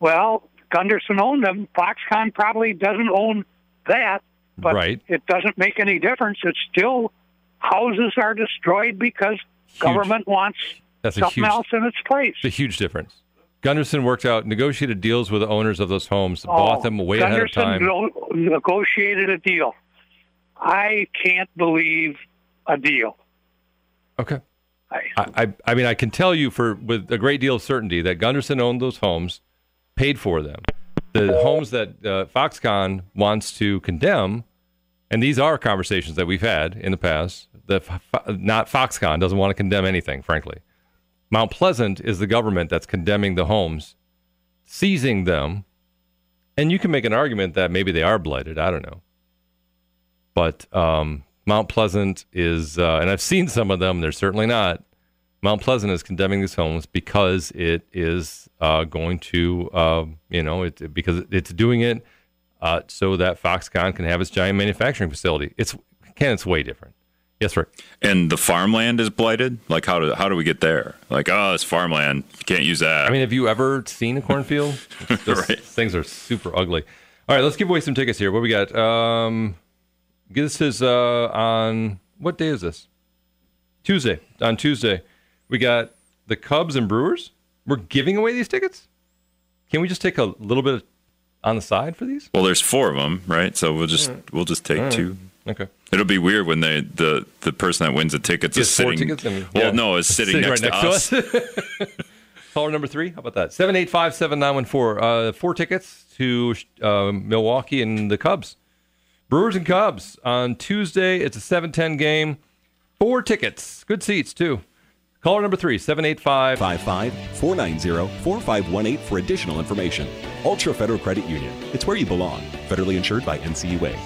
Well, Gunderson owned them. Foxconn probably doesn't own that, but right. it doesn't make any difference. It's still houses are destroyed because huge. government wants That's something huge, else in its place. It's a huge difference. Gunderson worked out, negotiated deals with the owners of those homes, oh, bought them way Gunderson ahead of time. Gunderson negotiated a deal. I can't believe a deal. Okay. I, I, I mean, I can tell you for with a great deal of certainty that Gunderson owned those homes, paid for them. The homes that uh, Foxconn wants to condemn, and these are conversations that we've had in the past, that not Foxconn doesn't want to condemn anything, frankly. Mount Pleasant is the government that's condemning the homes, seizing them, and you can make an argument that maybe they are blighted. I don't know. But um, Mount Pleasant is, uh, and I've seen some of them, they're certainly not. Mount Pleasant is condemning these homes because it is uh, going to, uh, you know, it, because it's doing it uh, so that Foxconn can have its giant manufacturing facility. It's, Ken, it's way different. Yes, sir. And the farmland is blighted? Like, how do how do we get there? Like, oh, it's farmland. You can't use that. I mean, have you ever seen a cornfield? Those right. things are super ugly. All right, let's give away some tickets here. What we got? Um, this is uh, on, what day is this? Tuesday. On Tuesday, we got the Cubs and Brewers. We're giving away these tickets? Can we just take a little bit on the side for these? Well, there's four of them, right? So we'll just, right. we'll just take right. two. Okay. It'll be weird when they the, the person that wins the tickets Gets is sitting. Tickets and, well, yeah. no, is sitting, sitting next, right to next to us. To us. Caller number three. How about that? Seven eight five seven nine one four. Uh, four tickets to uh, Milwaukee and the Cubs, Brewers and Cubs on Tuesday. It's a seven ten game. Four tickets. Good seats too. Caller number three. Seven eight five five five four nine zero four five one eight for additional information. Ultra Federal Credit Union. It's where you belong. Federally insured by N C U A.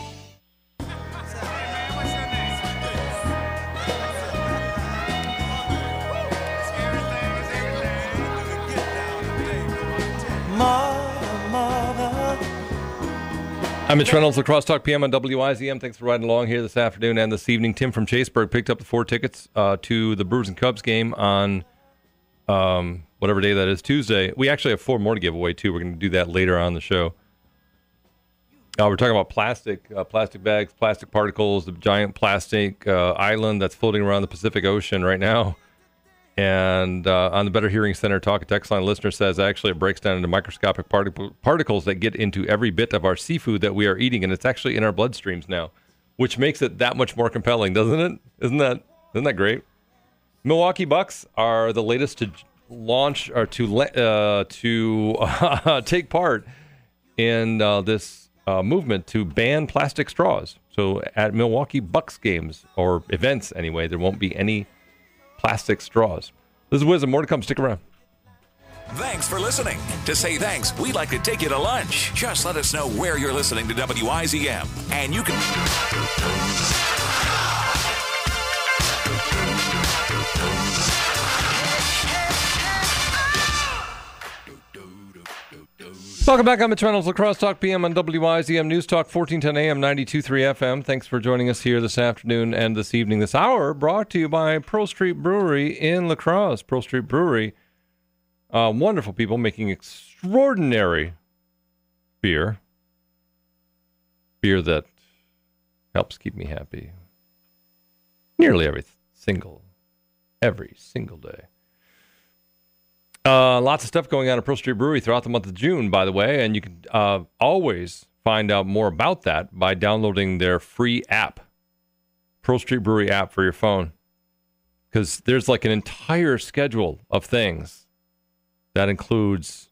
I'm Mitch Reynolds, Crosstalk P M on W I Z M. Thanks for riding along here this afternoon and this evening. Tim from Chaseburg picked up the four tickets uh, to the Brewers and Cubs game on um, whatever day that is, Tuesday. We actually have four more to give away, too. We're going to do that later on the show. Uh, we're talking about plastic, uh, plastic bags, plastic particles, the giant plastic uh, island that's floating around the Pacific Ocean right now. And uh, on the Better Hearing Center Talk and Text Line, listener says actually it breaks down into microscopic partic- particles that get into every bit of our seafood that we are eating, and it's actually in our bloodstreams now, which makes it that much more compelling, doesn't it? Isn't that isn't that great? Milwaukee Bucks are the latest to launch or to uh, to uh, take part in uh, this uh, movement to ban plastic straws. So at Milwaukee Bucks games, or events anyway, there won't be any plastic straws. This is WIZM. More to come. Stick around. Thanks for listening. To say thanks, we'd like to take you to lunch. Just let us know where you're listening to W I Z M. And you can... Welcome back. I'm Mitch Reynolds, La Crosse Talk P M on W Y Z M News Talk, fourteen ten A M, ninety-two point three F M. Thanks for joining us here this afternoon and this evening. This hour brought to you by Pearl Street Brewery in La Crosse. Pearl Street Brewery, uh, wonderful people making extraordinary beer. Beer that helps keep me happy nearly every single, every single day. Uh, lots of stuff going on at Pearl Street Brewery throughout the month of June, by the way, and you can uh, always find out more about that by downloading their free app, Pearl Street Brewery app for your phone, because there's like an entire schedule of things that includes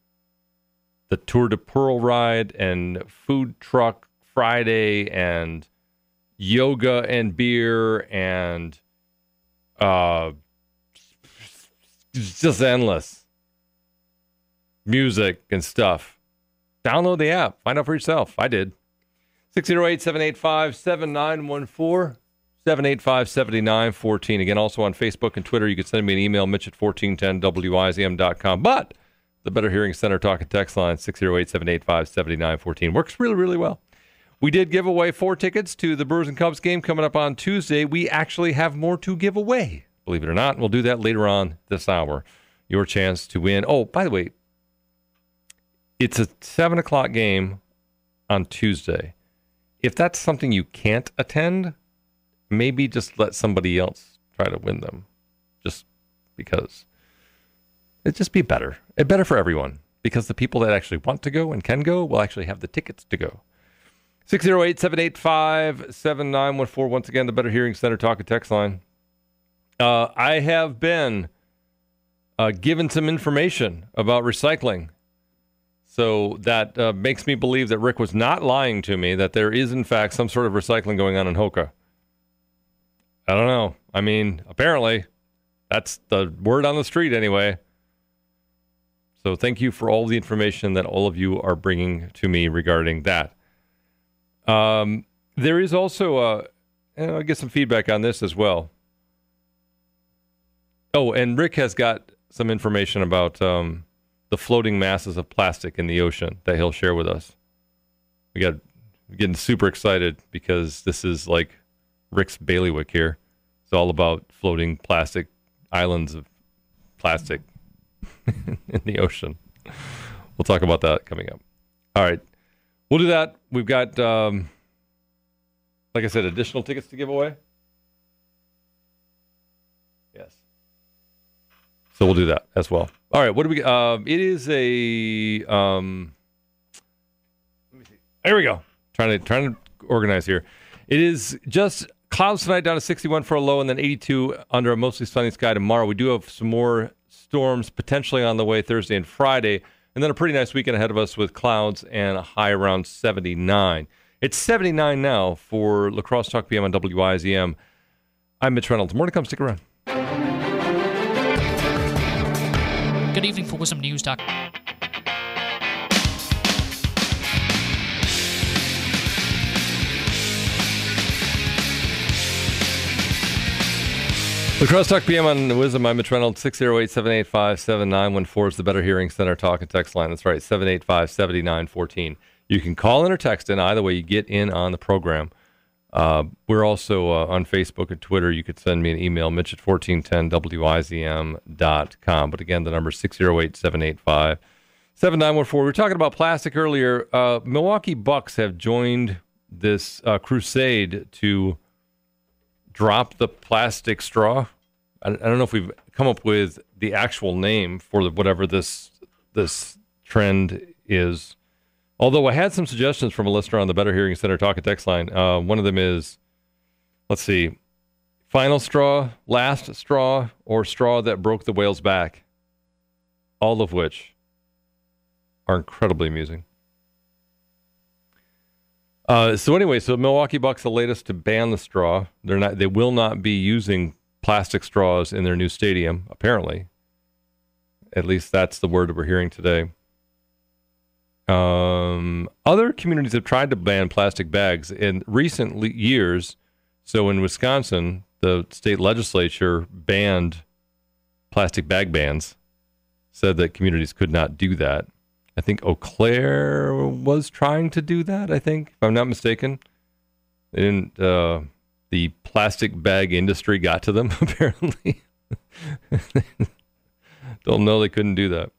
the Tour de Pearl ride and food truck Friday and yoga and beer and uh, it's just endless. Music and stuff. Download the app. Find out for yourself. I did. six oh eight, seven eight five, seven nine one four, seven eight five, seven nine one four. Again, also on Facebook and Twitter, you can send me an email, Mitch at fourteen ten W I Z M dot com. But the Better Hearing Center talk and text line, six oh eight, seven eight five, seven nine one four. Works really, really well. We did give away four tickets to the Brewers and Cubs game coming up on Tuesday. We actually have more to give away, believe it or not. We'll do that later on this hour. Your chance to win. Oh, by the way, it's a seven o'clock game on Tuesday. If that's something you can't attend, maybe just let somebody else try to win them. Just because. It'd just be better. It's better for everyone. Because the people that actually want to go and can go will actually have the tickets to go. six oh eight, seven eight five, seven nine one four. Once again, the Better Hearing Center talk and text line. Uh, I have been uh, given some information about recycling. So that uh, makes me believe that Rick was not lying to me, that there is, in fact, some sort of recycling going on in Hokah. I don't know. I mean, apparently, that's the word on the street anyway. So thank you for all the information that all of you are bringing to me regarding that. Um, there is also, uh, I'll get some feedback on this as well. Oh, and Rick has got some information about... Um, the floating masses of plastic in the ocean that he'll share with us. We got we're getting super excited because this is like Rick's bailiwick here. It's all about floating plastic islands of plastic in the ocean. We'll talk about that coming up. All right, we'll do that. We've got, um, like I said, additional tickets to give away. Yes. So we'll do that as well. All right, what do we... Uh, it is a... Um, let me see. There we go. Trying to trying to organize here. It is just clouds tonight down to sixty-one for a low and then eighty-two under a mostly sunny sky tomorrow. We do have some more storms potentially on the way Thursday and Friday, and then a pretty nice weekend ahead of us with clouds and a high around seventy-nine. It's seventy-nine now for La Crosse Talk P M on W I Z M. I'm Mitch Reynolds. More to come. Stick around. Good evening for WIZM News Doc. La Crosse Talk P M on WIZM. I'm Mitch Reynolds. six oh eight, seven eight five, seven nine one four is the Better Hearing Center talk and text line. That's right, seven eight five, seven nine one four. You can call in or text in. Either way, you get in on the program. Uh, we're also uh, on Facebook and Twitter. You could send me an email, Mitch at fourteen ten W I Z M dot com. But again, the number is six oh eight, seven eight five, seven nine one four. We were talking about plastic earlier. Uh, Milwaukee Bucks have joined this uh, crusade to drop the plastic straw. I, I don't know if we've come up with the actual name for the, whatever this this trend is. Although I had some suggestions from a listener on the Better Hearing Center talk and text line. Uh, one of them is, let's see, final straw, last straw, or straw that broke the whale's back. All of which are incredibly amusing. Uh, so anyway, so Milwaukee Bucks, the latest to ban the straw. They're not, they will not be using plastic straws in their new stadium, apparently. At least that's the word that we're hearing today. Um, other communities have tried to ban plastic bags in recent le- years. So in Wisconsin, the state legislature banned plastic bag bans, said that communities could not do that. I think Eau Claire was trying to do that, I think, if I'm not mistaken. They didn't, uh, the plastic bag industry got to them, apparently. Don't know they couldn't do that.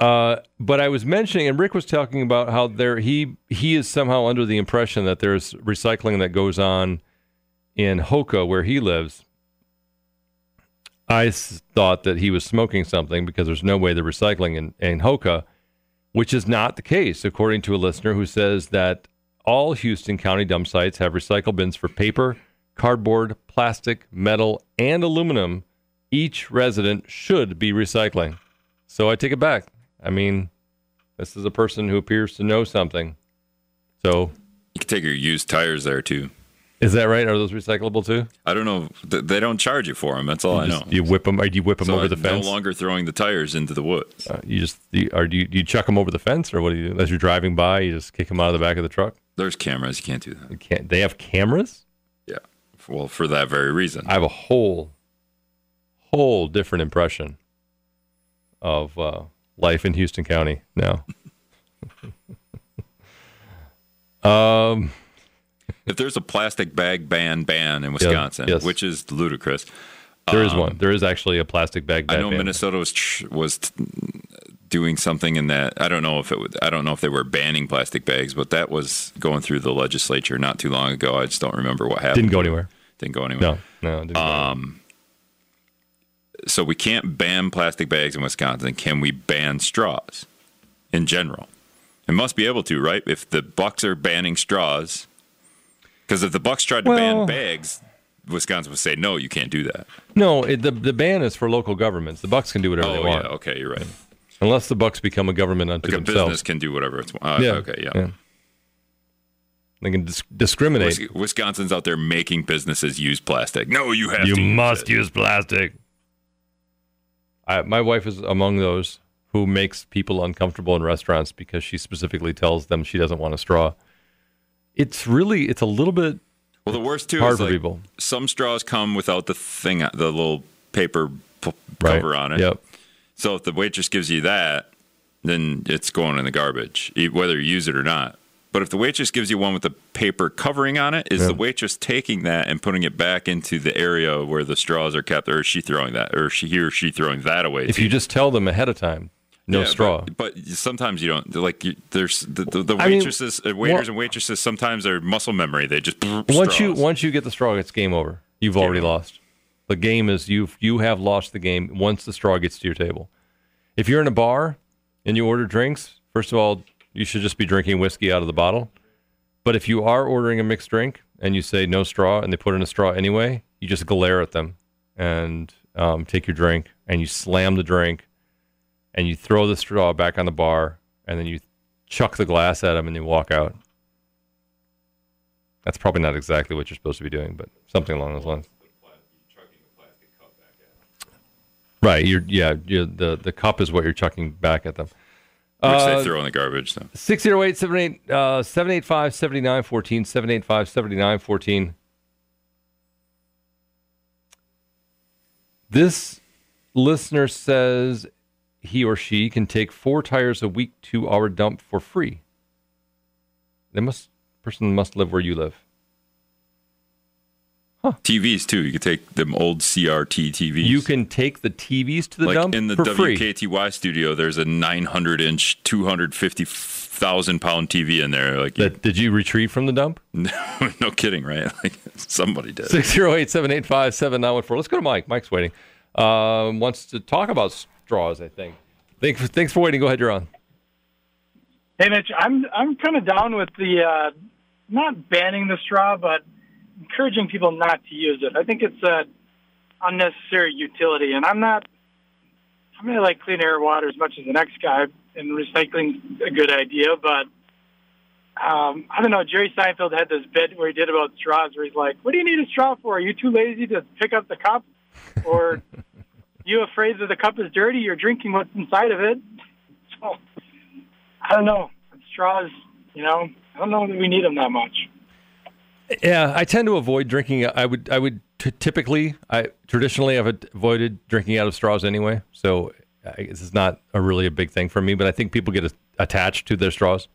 Uh, but I was mentioning, and Rick was talking about how there he he is somehow under the impression that there's recycling that goes on in Hokah, where he lives. I thought that he was smoking something because there's no way they're recycling in, in Hokah, which is not the case, according to a listener who says that all Houston County dump sites have recycle bins for paper, cardboard, plastic, metal, and aluminum. Each resident should be recycling. So I take it back. I mean, this is a person who appears to know something. So you can take your used tires there, too. Is that right? Are those recyclable too? I don't know. They don't charge you for them. That's all you I just, know. You whip them, or do you whip them so over I'm the fence? No longer throwing the tires into the woods. Uh, you just, you, or do you, do you chuck them over the fence, or what do you do? As you're driving by, you just kick them out of the back of the truck? There's cameras. You can't do that. You can't. They have cameras? Yeah. Well, for that very reason. I have a whole, whole different impression of uh, life in Houston County now. um. If there's a plastic bag ban ban in Wisconsin, yeah, yes. which is ludicrous. There um, is one. There is actually a plastic bag ban. I know ban Minnesota was tr- was t- doing something in that. I don't know if it would, I don't know if they were banning plastic bags, but that was going through the legislature not too long ago. I just don't remember what happened. Didn't go anywhere. Didn't go anywhere. No, no. It didn't um. So we can't ban plastic bags in Wisconsin. Can we ban straws in general? It must be able to, right? If the Bucks are banning straws. Because if the Bucks tried to well, ban bags, Wisconsin would say, no, you can't do that. No, it, the the ban is for local governments. The Bucks can do whatever oh, they yeah, want. Oh, yeah, okay, you're right. Unless the Bucks become a government unto like themselves. A business can do whatever it's want. Uh, yeah. Okay, yeah. yeah. They can dis- discriminate. Wis- Wisconsin's out there making businesses use plastic. No, you have you to. You must use, use plastic. I, my wife is among those who makes people uncomfortable in restaurants because she specifically tells them she doesn't want a straw. It's really, it's a little bit well, the worst too hard is for like, people. Some straws come without the thing, the little paper p- right. cover on it. Yep. So if the waitress gives you that, then it's going in the garbage, whether you use it or not. But if the waitress gives you one with the paper covering on it, is yeah. the waitress taking that and putting it back into the area where the straws are kept, or is she throwing that, or is she, he or she throwing that away? If you just tell them ahead of time. No yeah, straw. But, but sometimes you don't, like, you, there's the, the, the waitresses, I mean, waiters well, and waitresses sometimes are muscle memory. They just, once straws. you once you get the straw, it's game over. You've game already over. lost. The game is, you've, you have lost the game once the straw gets to your table. If you're in a bar and you order drinks, first of all, you should just be drinking whiskey out of the bottle. But if you are ordering a mixed drink and you say no straw and they put in a straw anyway, you just glare at them and um, take your drink and you slam the drink. And you throw the straw back on the bar, and then you chuck the glass at them, and you walk out. That's probably not exactly what you're supposed to be doing, but something along those lines. Right. You're, yeah, you're, the, the cup is what you're chucking back at them. Which uh, they throw in the garbage, though. six oh eight, seven eight five, seven nine one four, seven eight five, seven nine one four. This listener says... he or she can take four tires a week to our dump for free. They must person must live where you live. Huh. T Vs too. You can take them old C R T T Vs. You can take the T Vs to the like dump for free. In the W K T Y studio, there's a nine hundred inch, two hundred fifty thousand pound T V in there. Like that, you, did you retrieve from the dump? No, no kidding, right? Like somebody did. six oh eight, seven eight five, seven nine one four. Let's go to Mike. Mike's waiting. Uh, wants to talk about straws, I think. Thanks for, thanks for waiting. Go ahead, you're on. Hey, Mitch, I'm I'm kind of down with the uh, not banning the straw, but encouraging people not to use it. I think it's an unnecessary utility, and I'm not. I'm gonna like clean air, water as much as the next guy, and recycling's a good idea, but Um, I don't know, Jerry Seinfeld had this bit where he did about straws, where he's like, what do you need a straw for? Are you too lazy to pick up the cup? Or you afraid that the cup is dirty? You're drinking what's inside of it. So, I don't know. Straws, you know, I don't know that we need them that much. Yeah, I tend to avoid drinking. I would, I would t- typically, I traditionally, I've avoided drinking out of straws anyway. So I guess it's not a really a big thing for me, but I think people get a- attached to their straws.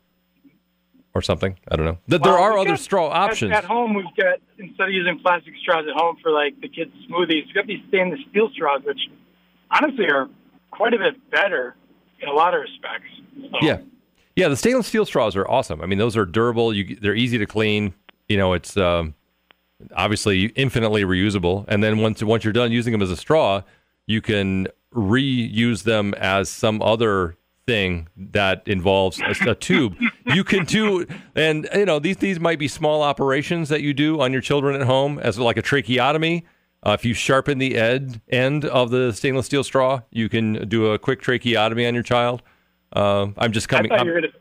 Or something. I don't know. There well, are other got, straw options. At, at home, we've got, instead of using plastic straws at home for, like, the kids' smoothies, we've got these stainless steel straws, which honestly are quite a bit better in a lot of respects. So. Yeah. Yeah, the stainless steel straws are awesome. I mean, those are durable. You, they're easy to clean. You know, it's um, obviously infinitely reusable. And then once once you're done using them as a straw, you can reuse them as some other thing that involves a, a tube. You can do, and you know, these these might be small operations that you do on your children at home, as like a tracheotomy. Uh, if you sharpen the ed, end of the stainless steel straw, you can do a quick tracheotomy on your child. Uh, I'm just coming. I thought you were gonna,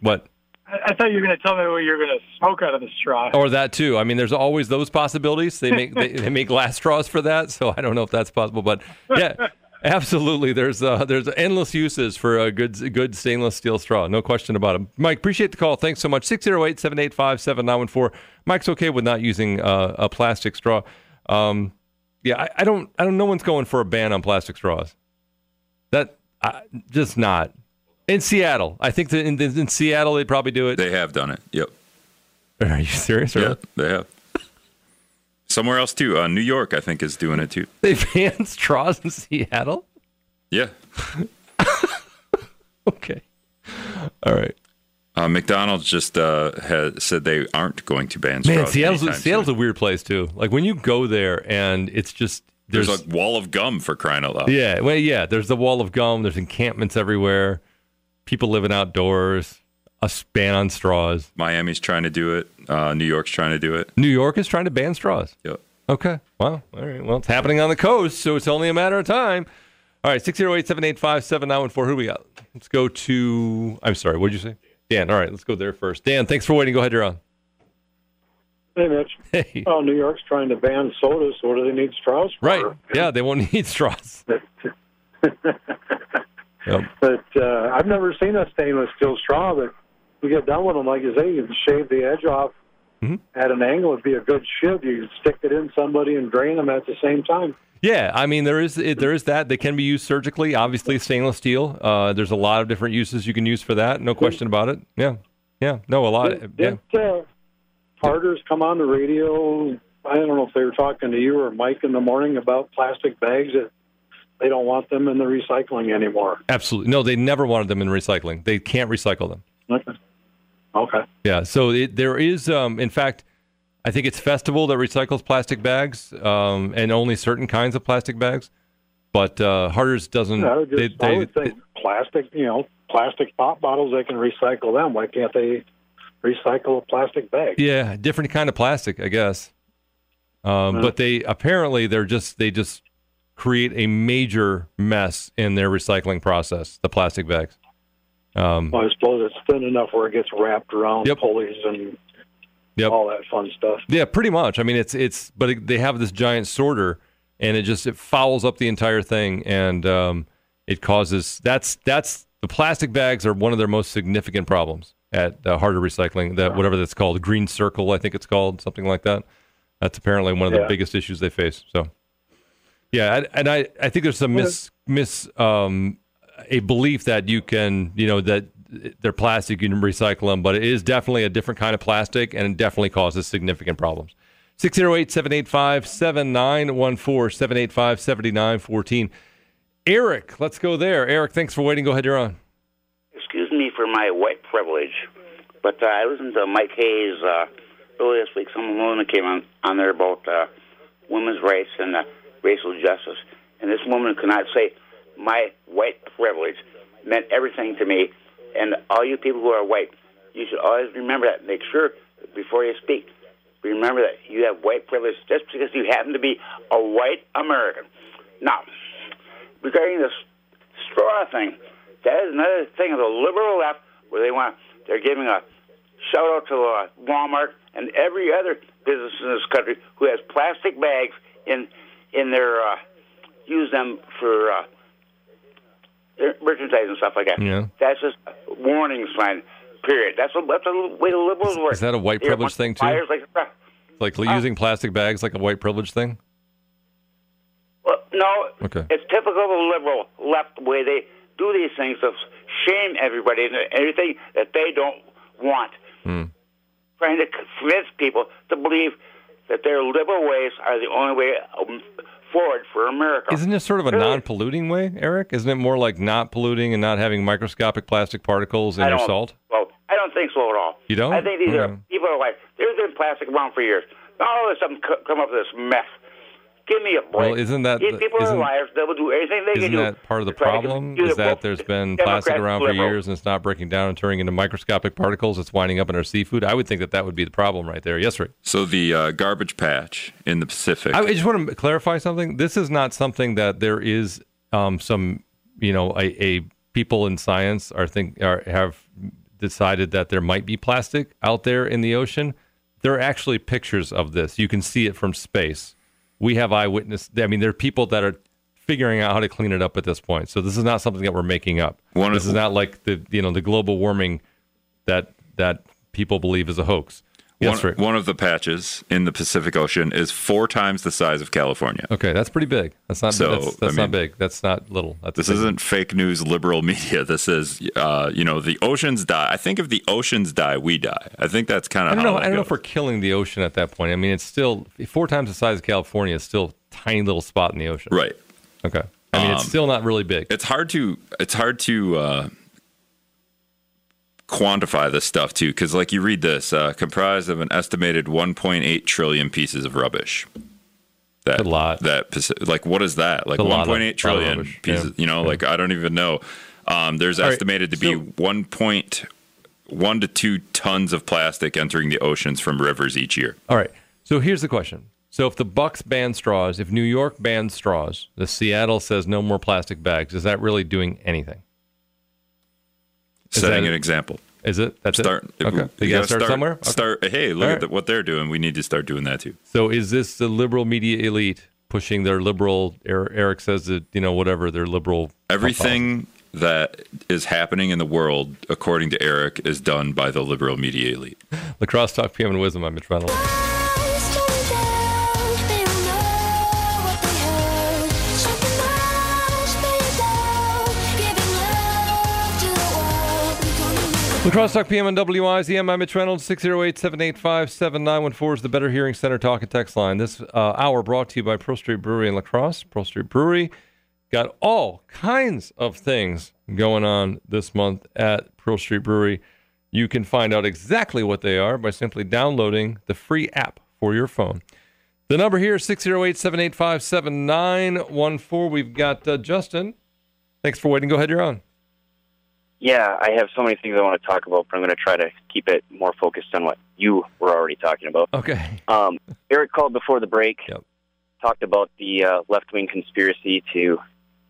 what? I, I thought you were going to tell me what you're going to smoke out of the straw. Or that too. I mean, there's always those possibilities. They make they, they make glass straws for that, so I don't know if that's possible, but yeah. Absolutely, there's uh, there's endless uses for a good good stainless steel straw, no question about it. Mike, appreciate the call. Thanks so much. six oh eight, seven eight five, seven nine one four. Mike's okay with not using uh, a plastic straw. Um, yeah, I, I don't I don't. No one's going for a ban on plastic straws. That uh, just not in Seattle. I think that in, in Seattle they probably do it. They have done it. Yep. Are you serious? Or yeah, what? They have. Somewhere else, too. Uh, New York, I think, is doing it, too. They banned straws in Seattle? Yeah. Okay. All right. Uh, McDonald's just uh, has said they aren't going to ban straws. Man, Seattle's, Seattle's a weird place, too. Like, when you go there, and it's just... There's, there's a wall of gum, for crying out loud. Yeah, well, yeah, there's the wall of gum. There's encampments everywhere. People living outdoors. A ban on straws. Miami's trying to do it. Uh, New York's trying to do it. New York is trying to ban straws. Yep. Okay. Wow. All right. Well, it's happening on the coast, so it's only a matter of time. All right. six oh eight, seven eight five, seven nine one four. Who do we got? Let's go to, I'm sorry, what did you say? Dan. All right. Let's go there first. Dan, thanks for waiting. Go ahead. You're on. Hey, Mitch. Hey. Oh, New York's trying to ban sodas. So what do they need straws for? Right. Yeah, they won't need straws. Yep. But uh, I've never seen a stainless steel straw that you get done with them, like you say, you can shave the edge off mm-hmm. at an angle. It'd be a good shiv. You stick it in somebody and drain them at the same time. Yeah, I mean, there is there is that. They can be used surgically, obviously stainless steel. Uh, there's a lot of different uses you can use for that, no question about it. Yeah, yeah, no, a lot. Did, did yeah. uh, Harter's come on the radio? I don't know if they were talking to you or Mike in the morning about plastic bags that they don't want them in the recycling anymore. Absolutely. No, they never wanted them in recycling. They can't recycle them. Okay. Okay. Yeah. So it, there is, um, in fact, I think it's Festival that recycles plastic bags, um, and only certain kinds of plastic bags. But uh, Harter's doesn't. Yeah, I would, just, they, they, I would think they, plastic, you know, plastic pop bottles. They can recycle them. Why can't they recycle a plastic bag? Yeah, different kind of plastic, I guess. Um, yeah. But they apparently they're just they just create a major mess in their recycling process. The plastic bags. Um, well, I suppose it's thin enough where it gets wrapped around yep. pulleys and yep. all that fun stuff. Yeah, pretty much. I mean, it's it's, but it, they have this giant sorter, and it just it fouls up the entire thing, and um, it causes that's that's the plastic bags are one of their most significant problems at uh, Harter Recycling. That whatever that's called, Green Circle, I think it's called, something like that. That's apparently one of yeah. the biggest issues they face. So, yeah, I, and I I think there's some mis mis. Um, a belief that you can, you know, that they're plastic, you can recycle them, but it is definitely a different kind of plastic, and it definitely causes significant problems. six oh eight, seven eight five, seven nine one four, seven eight five, seven nine one four. Eric, let's go there. Eric, thanks for waiting. Go ahead, you're on. Excuse me for my white privilege, but uh, I listened to Mike Hayes uh, earlier this week. Someone woman came on, on there about uh, women's rights and uh, racial justice, and this woman could not say... My white privilege meant everything to me, and all you people who are white, you should always remember that. Make sure before you speak, remember that you have white privilege just because you happen to be a white American. Now, regarding this straw thing, that is another thing of the liberal left where they want, they're giving a Shout out to uh, Walmart and every other business in this country who has plastic bags in in their uh, use them for uh, their merchandise and stuff like that. Yeah. That's just a warning sign. Period. That's what that's the way the liberals work. Is that a white privilege thing too? Like, like uh, using plastic bags like a white privilege thing? Well, no. Okay. It's typical of the liberal left the way they do these things to shame everybody and everything that they don't want. Mm. Trying to convince people to believe that their liberal ways are the only way forward for America. Isn't this sort of a non-polluting way, Eric? Isn't it more like not polluting and not having microscopic plastic particles in your salt? Well, I don't think so at all. You don't? I think these mm. are people are like, there's been plastic around for years. All of a sudden come up with this mess. Give me a break. Well, isn't that these people are liars. They will do anything they can do. Isn't that part of the problem? Is that there's been plastic around for years and it's not breaking down and turning into microscopic particles? It's winding up in our seafood. I would think that that would be the problem right there. Yes, Rick. So the uh, garbage patch in the Pacific. I just want to clarify something. This is not something that there is um, some, you know, a, a people in science are think are, have decided that there might be plastic out there in the ocean. There are actually pictures of this. You can see it from space. We have eyewitness. I mean, there are people that are figuring out how to clean it up at this point. So this is not something that we're making up. One this is not like the you know the global warming that that people believe is a hoax. Yes, one, right. one of the patches in the Pacific Ocean is four times the size of California. Okay, that's pretty big. That's not so, that's, that's I mean, not big. That's not little. That's this big. Isn't fake news liberal media. This is, uh, you know, the oceans die. I think if the oceans die, we die. I think that's kind of how I don't know, I don't know if we're killing the ocean at that point. I mean, it's still four times the size of California. It's still a tiny little spot in the ocean. Right. Okay. I mean, um, it's still not really big. It's hard to... It's hard to uh, quantify this stuff too, because like you read this, uh, comprised of an estimated one point eight trillion pieces of rubbish. That a lot. That like what is that? Like one point eight trillion of, pieces. Yeah. You know, yeah. like I don't even know. Um, there's All estimated right, to so, be one point one to two tons of plastic entering the oceans from rivers each year. All right. So here's the question. So if the Bucks ban straws, if New York bans straws, the Seattle says no more plastic bags. Is that really doing anything? Is setting an it? example. Is it? That's start, it? Okay. You, you got to start, start somewhere? Okay. Start, hey, look right. at the, what they're doing. We need to start doing that, too. So is this the liberal media elite pushing their liberal, Eric says that, you know, whatever, their liberal... Everything profiles. That is happening in the world, according to Eric, is done by the liberal media elite. La Crosse Talk P M and Wisdom. I'm Mitch Reynolds. La Crosse Talk P M on W I Z M. I'm Mitch Reynolds. six oh eight, seven eight five, seven nine one four is the Better Hearing Center Talk and Text line. This uh, hour brought to you by Pearl Street Brewery in La Crosse. Pearl Street Brewery got all kinds of things going on this month at Pearl Street Brewery. You can find out exactly what they are by simply downloading the free app for your phone. The number here is six oh eight, seven eight five, seven nine one four. We've got uh, Justin. Thanks for waiting. Go ahead. You're on. Yeah, I have so many things I want to talk about, but I'm going to try to keep it more focused on what you were already talking about. Okay. Um, Eric called before the break, yep. talked about the uh, left-wing conspiracy to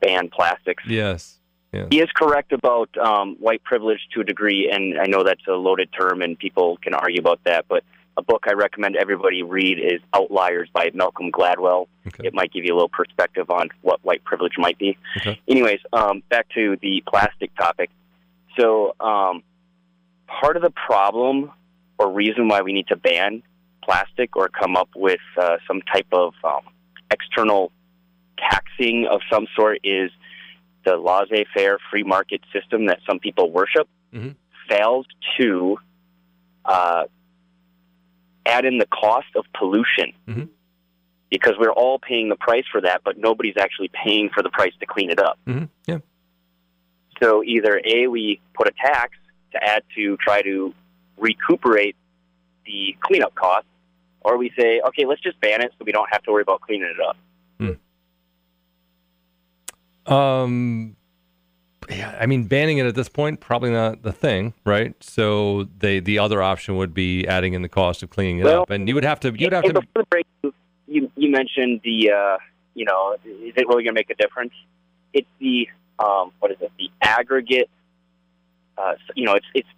ban plastics. Yes. yes. He is correct about um, white privilege to a degree, and I know that's a loaded term, and people can argue about that, but a book I recommend everybody read is Outliers by Malcolm Gladwell. Okay. It might give you a little perspective on what white privilege might be. Okay. Anyways, um, back to the plastic topic. So um, part of the problem or reason why we need to ban plastic or come up with uh, some type of um, external taxing of some sort is the laissez-faire free market system that some people worship mm-hmm. fails to uh, add in the cost of pollution mm-hmm. because we're all paying the price for that, but nobody's actually paying for the price to clean it up. Mm-hmm. Yeah. So either A, we put a tax to add to try to recuperate the cleanup cost, or we say, okay, let's just ban it so we don't have to worry about cleaning it up. Hmm. Um, yeah, I mean, banning it at this point, probably not the thing, right? So they, the other option would be adding in the cost of cleaning it well, up, and you would have to... You'd have to... Before the break, you, you mentioned the, uh, you know, is it really going to make a difference? It's the... Um, what is it? The aggregate, uh, you know, it's it's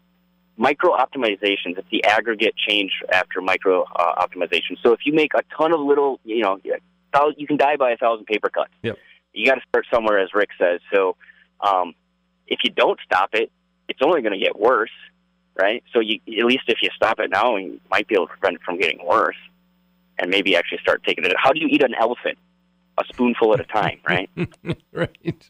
micro-optimizations, it's the aggregate change after micro-optimization. Uh, so if you make a ton of little, you know, you can die by a thousand paper cuts. Yep. You got to start somewhere, as Rick says. So um, if you don't stop it, it's only going to get worse, right? So you, at least if you stop it now, you might be able to prevent it from getting worse and maybe actually start taking it. How do you eat an elephant? A spoonful at a time, right? Right.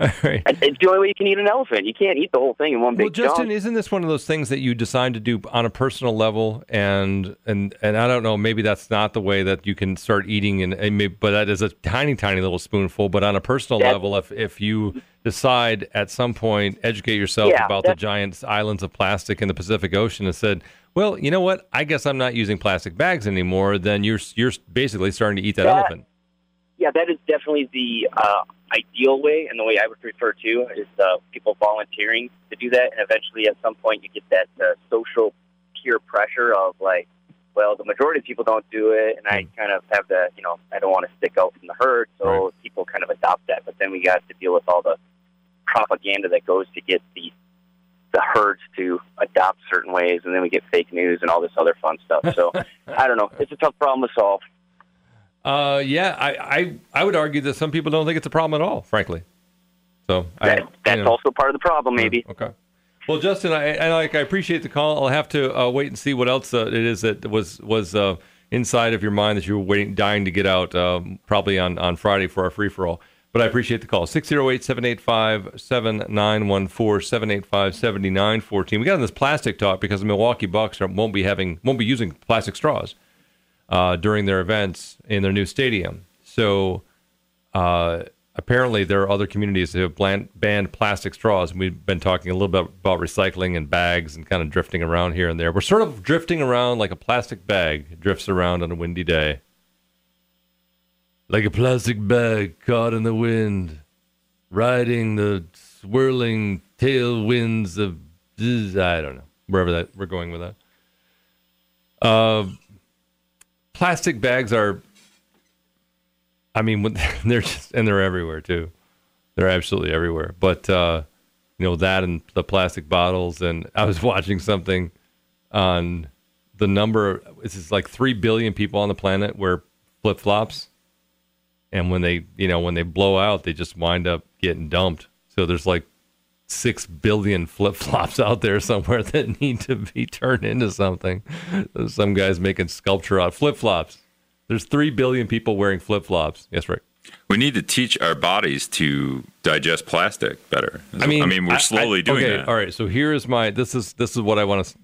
All right. It's the only way you can eat an elephant. You can't eat the whole thing in one big chunk. Well, Justin, dump. Isn't this one of those things that you decide to do on a personal level? And and, and I don't know, maybe that's not the way that you can start eating, and, and maybe, but that is a tiny, tiny little spoonful. But on a personal that's, level, if, if you decide at some point, educate yourself yeah, about the giant islands of plastic in the Pacific Ocean and said, well, you know what, I guess I'm not using plastic bags anymore, then you're, you're basically starting to eat that, that elephant. Yeah, that is definitely the uh, ideal way, and the way I would refer to is uh, people volunteering to do that. And eventually, at some point, you get that uh, social peer pressure of like, well, the majority of people don't do it, and I kind of have the, you know, I don't want to stick out from the herd, so right. people kind of adopt that. But then we got to deal with all the propaganda that goes to get the the herds to adopt certain ways, and then we get fake news and all this other fun stuff. So I don't know, it's a tough problem to solve. Uh, yeah, I, I I would argue that some people don't think it's a problem at all, frankly. So that, I, that's you know. also part of the problem, maybe. Yeah, okay. Well, Justin, I, I like I appreciate the call. I'll have to uh, wait and see what else uh, it is that was was uh, inside of your mind that you were waiting, dying to get out, uh, probably on, on Friday for our free for all. But I appreciate the call. six oh eight, seven eight five, seven nine one four, seven eight five, seven nine one four. We got on this plastic talk because the Milwaukee Bucks won't be having won't be using plastic straws Uh, during their events in their new stadium. So uh, apparently there are other communities that have bland, banned plastic straws, and we've been talking a little bit about recycling and bags and kind of drifting around here and there. We're sort of drifting around like a plastic bag drifts around on a windy day. Like a plastic bag caught in the wind, riding the swirling tailwinds of, I don't know, wherever that we're going with that. Uh, Plastic bags are, I mean, they're just, and they're everywhere too. They're absolutely everywhere. But, uh, you know, that and the plastic bottles. And I was watching something on the number, this is like three billion people on the planet wear flip flops. And when they, you know, when they blow out, they just wind up getting dumped. So there's like six billion flip-flops out there somewhere that need to be turned into something. Some guy's making sculpture out of flip-flops. There's three billion people wearing flip-flops. Yes, Rick. We need to teach our bodies to digest plastic better. I mean, I mean we're slowly I, I, doing okay, that. All right, so here is my, this is this is what I want to,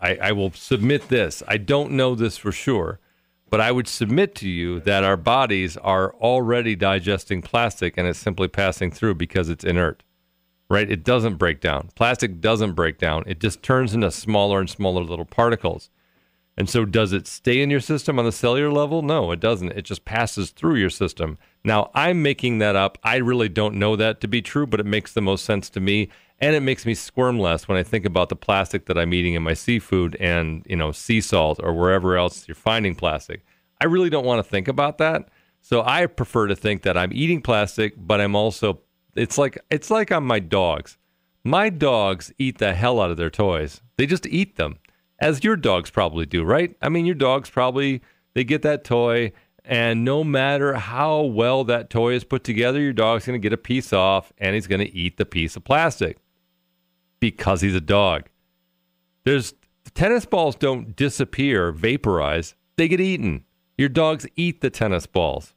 I, I will submit this. I don't know this for sure, but I would submit to you that our bodies are already digesting plastic and it's simply passing through because it's inert. Right? It doesn't break down. Plastic doesn't break down. It just turns into smaller and smaller little particles. And so does it stay in your system on the cellular level? No, it doesn't. It just passes through your system. Now, I'm making that up. I really don't know that to be true, but it makes the most sense to me. And it makes me squirm less when I think about the plastic that I'm eating in my seafood and, you know, sea salt or wherever else you're finding plastic. I really don't want to think about that. So I prefer to think that I'm eating plastic, but I'm also It's like it's like on my dogs. My dogs eat the hell out of their toys. They just eat them, as your dogs probably do, right? I mean, your dogs probably, they get that toy, and no matter how well that toy is put together, your dog's going to get a piece off, and he's going to eat the piece of plastic because he's a dog. There's tennis balls don't disappear, vaporize. They get eaten. Your dogs eat the tennis balls,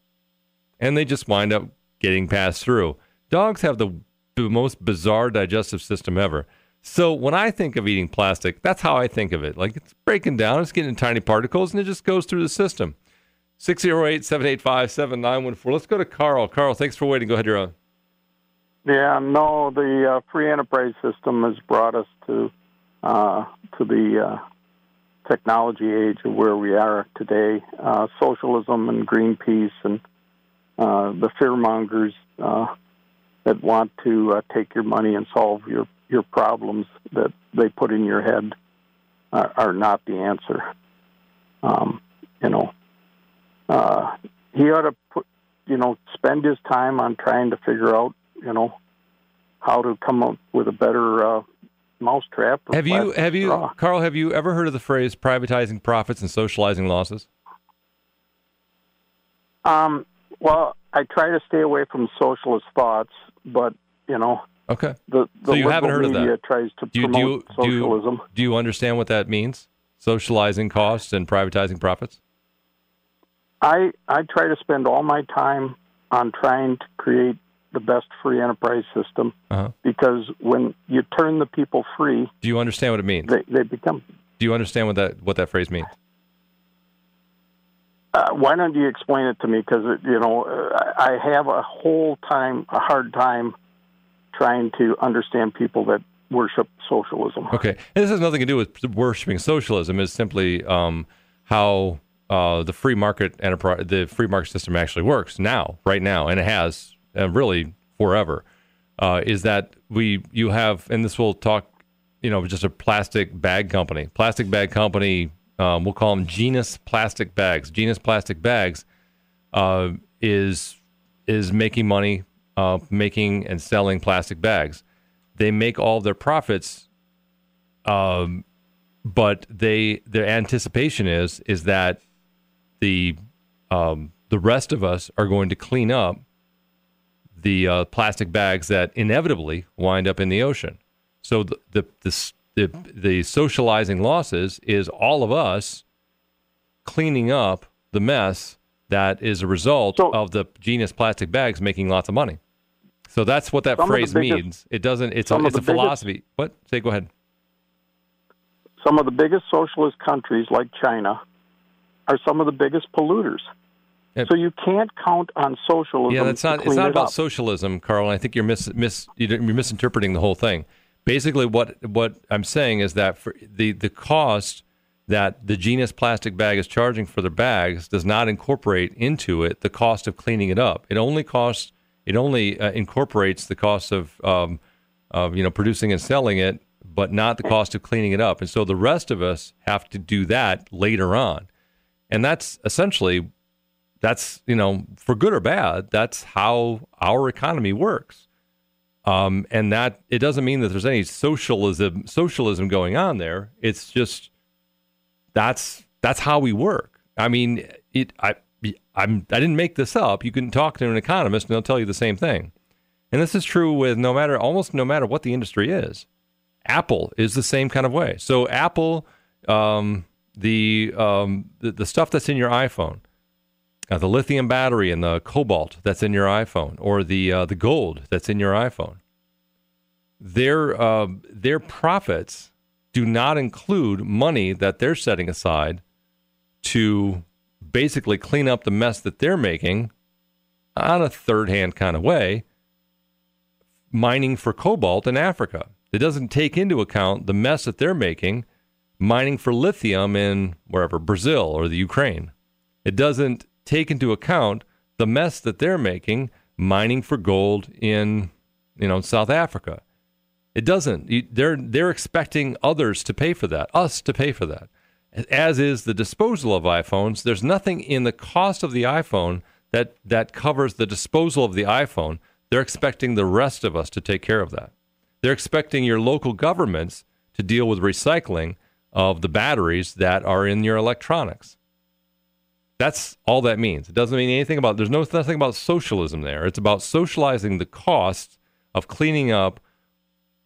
and they just wind up getting passed through. Dogs have the b- most bizarre digestive system ever. So when I think of eating plastic, that's how I think of it. Like it's breaking down, it's getting tiny particles, and it just goes through the system. six oh eight, seven eight five, seven nine one four. Let's go to Carl. Carl, thanks for waiting. Go ahead, you're on. Yeah, no, the uh, free enterprise system has brought us to uh, to the uh, technology age of where we are today. Uh, socialism and Greenpeace and uh, the fearmongers Uh, that want to uh, take your money and solve your, your problems that they put in your head are, are not the answer. Um, you know, uh, he ought to put, you know, spend his time on trying to figure out, you know, how to come up with a better uh, mousetrap. Have you, have you, straw. Carl, have you ever heard of the phrase privatizing profits and socializing losses? Um, well, I try to stay away from socialist thoughts, but, you know, okay. The, the so you haven't heard of that. Media tries to do you, promote do you, socialism. Do you, do you understand what that means? Socializing costs and privatizing profits? I I try to spend all my time on trying to create the best free enterprise system, uh-huh. because when you turn the people free... Do you understand what it means? They, they become... Do you understand what that what that phrase means? Uh, why don't you explain it to me? Because, you know, I have a whole time, a hard time trying to understand people that worship socialism. Okay. And this has nothing to do with worshiping socialism. It's simply um, how... Uh, the free market enterprise, the free market system actually works now, right now, and it has uh, really forever. Uh, is that we you have, and this will talk, you know, just a plastic bag company, plastic bag company. Um, we'll call them Genus Plastic Bags. Genus Plastic Bags uh, is is making money, uh, making and selling plastic bags. They make all their profits, um, but they their anticipation is is that. The um, the rest of us are going to clean up the uh, plastic bags that inevitably wind up in the ocean. So the the, the the the socializing losses is all of us cleaning up the mess that is a result so, of the Genus Plastic Bags making lots of money. So that's what that phrase biggest, means. It doesn't. It's a, it's a philosophy. Biggest, what? Say, go ahead. Some of the biggest socialist countries, like China, are some of the biggest polluters. Yep. So you can't count on socialism. Yeah, that's not. To clean it's not it about up. Socialism, Carl. And I think you're mis, mis you're misinterpreting the whole thing. Basically, what what I'm saying is that for the the cost that the Genus Plastic Bag is charging for their bags does not incorporate into it the cost of cleaning it up. It only costs. It only uh, incorporates the cost of um, of you know producing and selling it, but not the cost of cleaning it up. And so the rest of us have to do that later on. And that's essentially, that's, you know, for good or bad, that's how our economy works. Um, and that, it doesn't mean that there's any socialism socialism going on there. It's just, that's that's how we work. I mean, it. I I'm, I didn't make this up. You can talk to an economist and they'll tell you the same thing. And this is true with no matter, almost no matter what the industry is. Apple is the same kind of way. So Apple... Um, The, um, the the stuff that's in your iPhone, uh, the lithium battery and the cobalt that's in your iPhone, or the uh, the gold that's in your iPhone, their uh, their profits do not include money that they're setting aside to basically clean up the mess that they're making on a third-hand kind of way, mining for cobalt in Africa. It doesn't take into account the mess that they're making mining for lithium in wherever, Brazil or the Ukraine. It doesn't take into account the mess that they're making mining for gold in, you know, South Africa. It doesn't. They're they're expecting others to pay for that, us to pay for that. As is the disposal of iPhones, there's nothing in the cost of the iPhone that, that covers the disposal of the iPhone. They're expecting the rest of us to take care of that. They're expecting your local governments to deal with recycling of the batteries that are in your electronics. That's all that means. It doesn't mean anything about, there's no, nothing about socialism there. It's about socializing the cost of cleaning up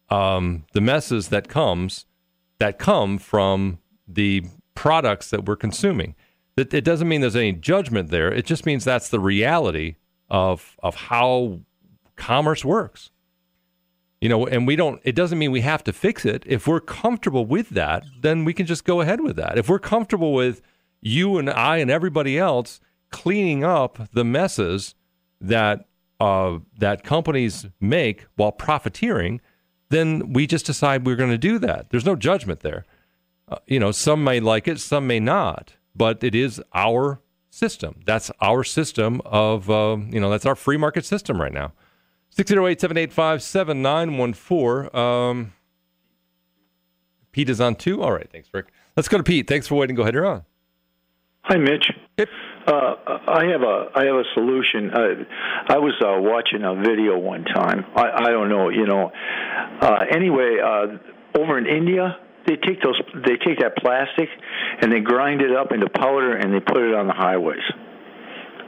um, the messes that comes that come from the products that we're consuming. It, it doesn't mean there's any judgment there. It just means that's the reality of of how commerce works. You know, and we don't, it doesn't mean we have to fix it. If we're comfortable with that, then we can just go ahead with that. If we're comfortable with you and I and everybody else cleaning up the messes that uh, that companies make while profiteering, then we just decide we're going to do that. There's no judgment there. Uh, you know, some may like it, some may not, but it is our system. That's our system of, uh, you know, that's our free market system right now. six oh eight, seven eight five, seven nine one four. Um, Pete is on two. All right. Thanks, Rick. Let's go to Pete. Thanks for waiting. Go ahead. You're on. Hi, Mitch. Hey. Uh, I have a I have a solution. I, I was uh, watching a video one time. I, I don't know, you know. Uh, anyway, uh, over in India, they take those, they take that plastic and they grind it up into powder and they put it on the highways.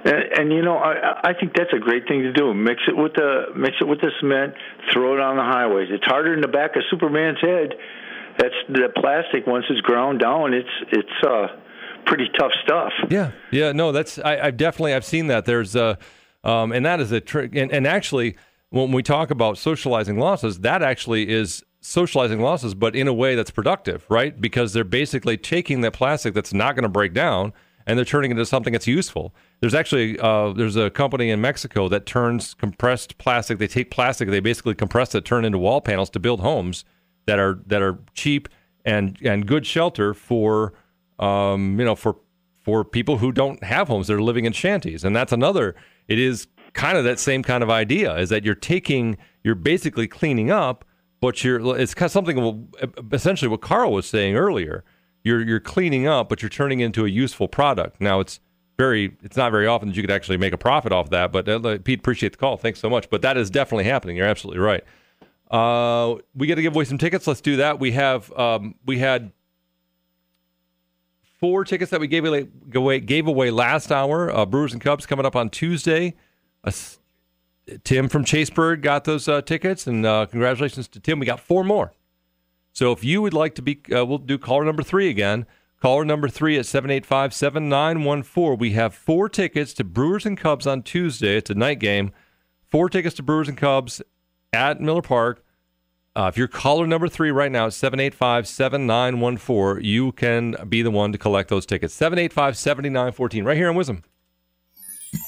And, and you know, I, I think that's a great thing to do. Mix it with the mix it with the cement, throw it on the highways. It's harder in the back of Superman's head. That's the plastic. Once it's ground down, it's it's uh, pretty tough stuff. Yeah, yeah. No, that's I, I've definitely I've seen that. There's a um, and that is a trick. And, and actually, when we talk about socializing losses, that actually is socializing losses, but in a way that's productive, right? Because they're basically taking that plastic that's not going to break down, and they're turning it into something that's useful. There's actually uh, there's a company in Mexico that turns compressed plastic. They take plastic, they basically compress it, turn it into wall panels to build homes that are that are cheap and and good shelter for um, you know for for people who don't have homes. They're living in shanties, and that's another. It is kind of that same kind of idea, is that you're taking you're basically cleaning up, but you're it's kind of something essentially what Carl was saying earlier. You're you're cleaning up, but you're turning it into a useful product. Now it's very it's not very often that you could actually make a profit off that. But uh, Pete, appreciate the call. Thanks so much. But that is definitely happening. You're absolutely right. Uh, we got to give away some tickets. Let's do that. We have um, we had four tickets that we gave away gave away last hour. Uh, Brewers and Cubs coming up on Tuesday. Uh, Tim from Chaseburg got those uh, tickets, and uh, congratulations to Tim. We got four more. So if you would like to be, uh, we'll do caller number three again. Caller number three at seven eight five, seven nine one four. We have four tickets to Brewers and Cubs on Tuesday. It's a night game. Four tickets to Brewers and Cubs at Miller Park. Uh, if you're caller number three right now, it's seven eight five, seven nine one four. You can be the one to collect those tickets. seven eight five, seven nine one four, right here on W I Z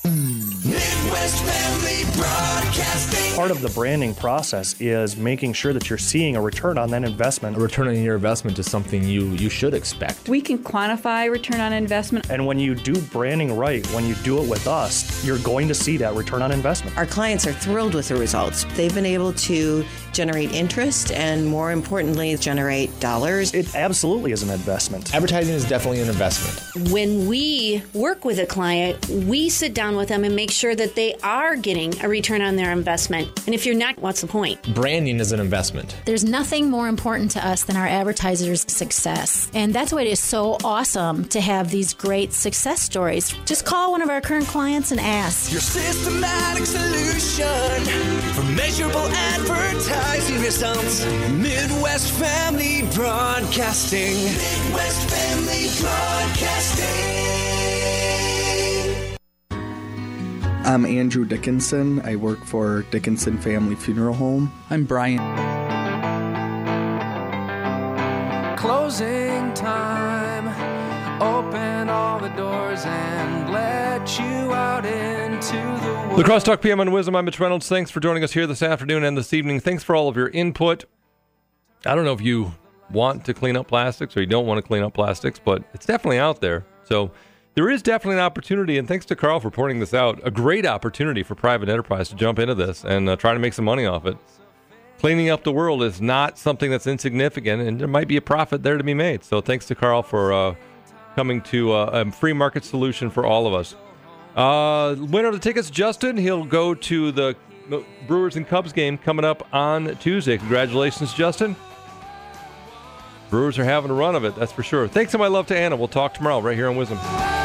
M. Midwest Family Broadcasting. Part of the branding process is making sure that you're seeing a return on that investment. A return on your investment is something you, you should expect. We can quantify return on investment. And when you do branding right, when you do it with us, you're going to see that return on investment. Our clients are thrilled with the results. They've been able to generate interest and, more importantly, generate dollars. It absolutely is an investment. Advertising is definitely an investment. When we work with a client, we sit down with them and make sure that they are getting a return on their investment. And if you're not, what's the point? Branding is an investment. There's nothing more important to us than our advertisers' success. And that's why it is so awesome to have these great success stories. Just call one of our current clients and ask. Your systematic solution for measurable advertising results. Midwest Family Broadcasting. Midwest Family Broadcasting. I'm Andrew Dickinson. I work for Dickinson Family Funeral Home. I'm Brian. Closing time. Open all the doors and let you out into the world. The Crosstalk P M on W I Z M. I'm Mitch Reynolds. Thanks for joining us here this afternoon and this evening. Thanks for all of your input. I don't know if you want to clean up plastics or you don't want to clean up plastics, but it's definitely out there. So there is definitely an opportunity, and thanks to Carl for pointing this out, a great opportunity for private enterprise to jump into this and uh, try to make some money off it. Cleaning up the world is not something that's insignificant, and there might be a profit there to be made. So thanks to Carl for uh, coming to uh, a free market solution for all of us. Uh, winner of the tickets, Justin. He'll go to the Brewers and Cubs game coming up on Tuesday. Congratulations, Justin. Brewers are having a run of it, that's for sure. Thanks, and my love to Anna. We'll talk tomorrow right here on W I Z M.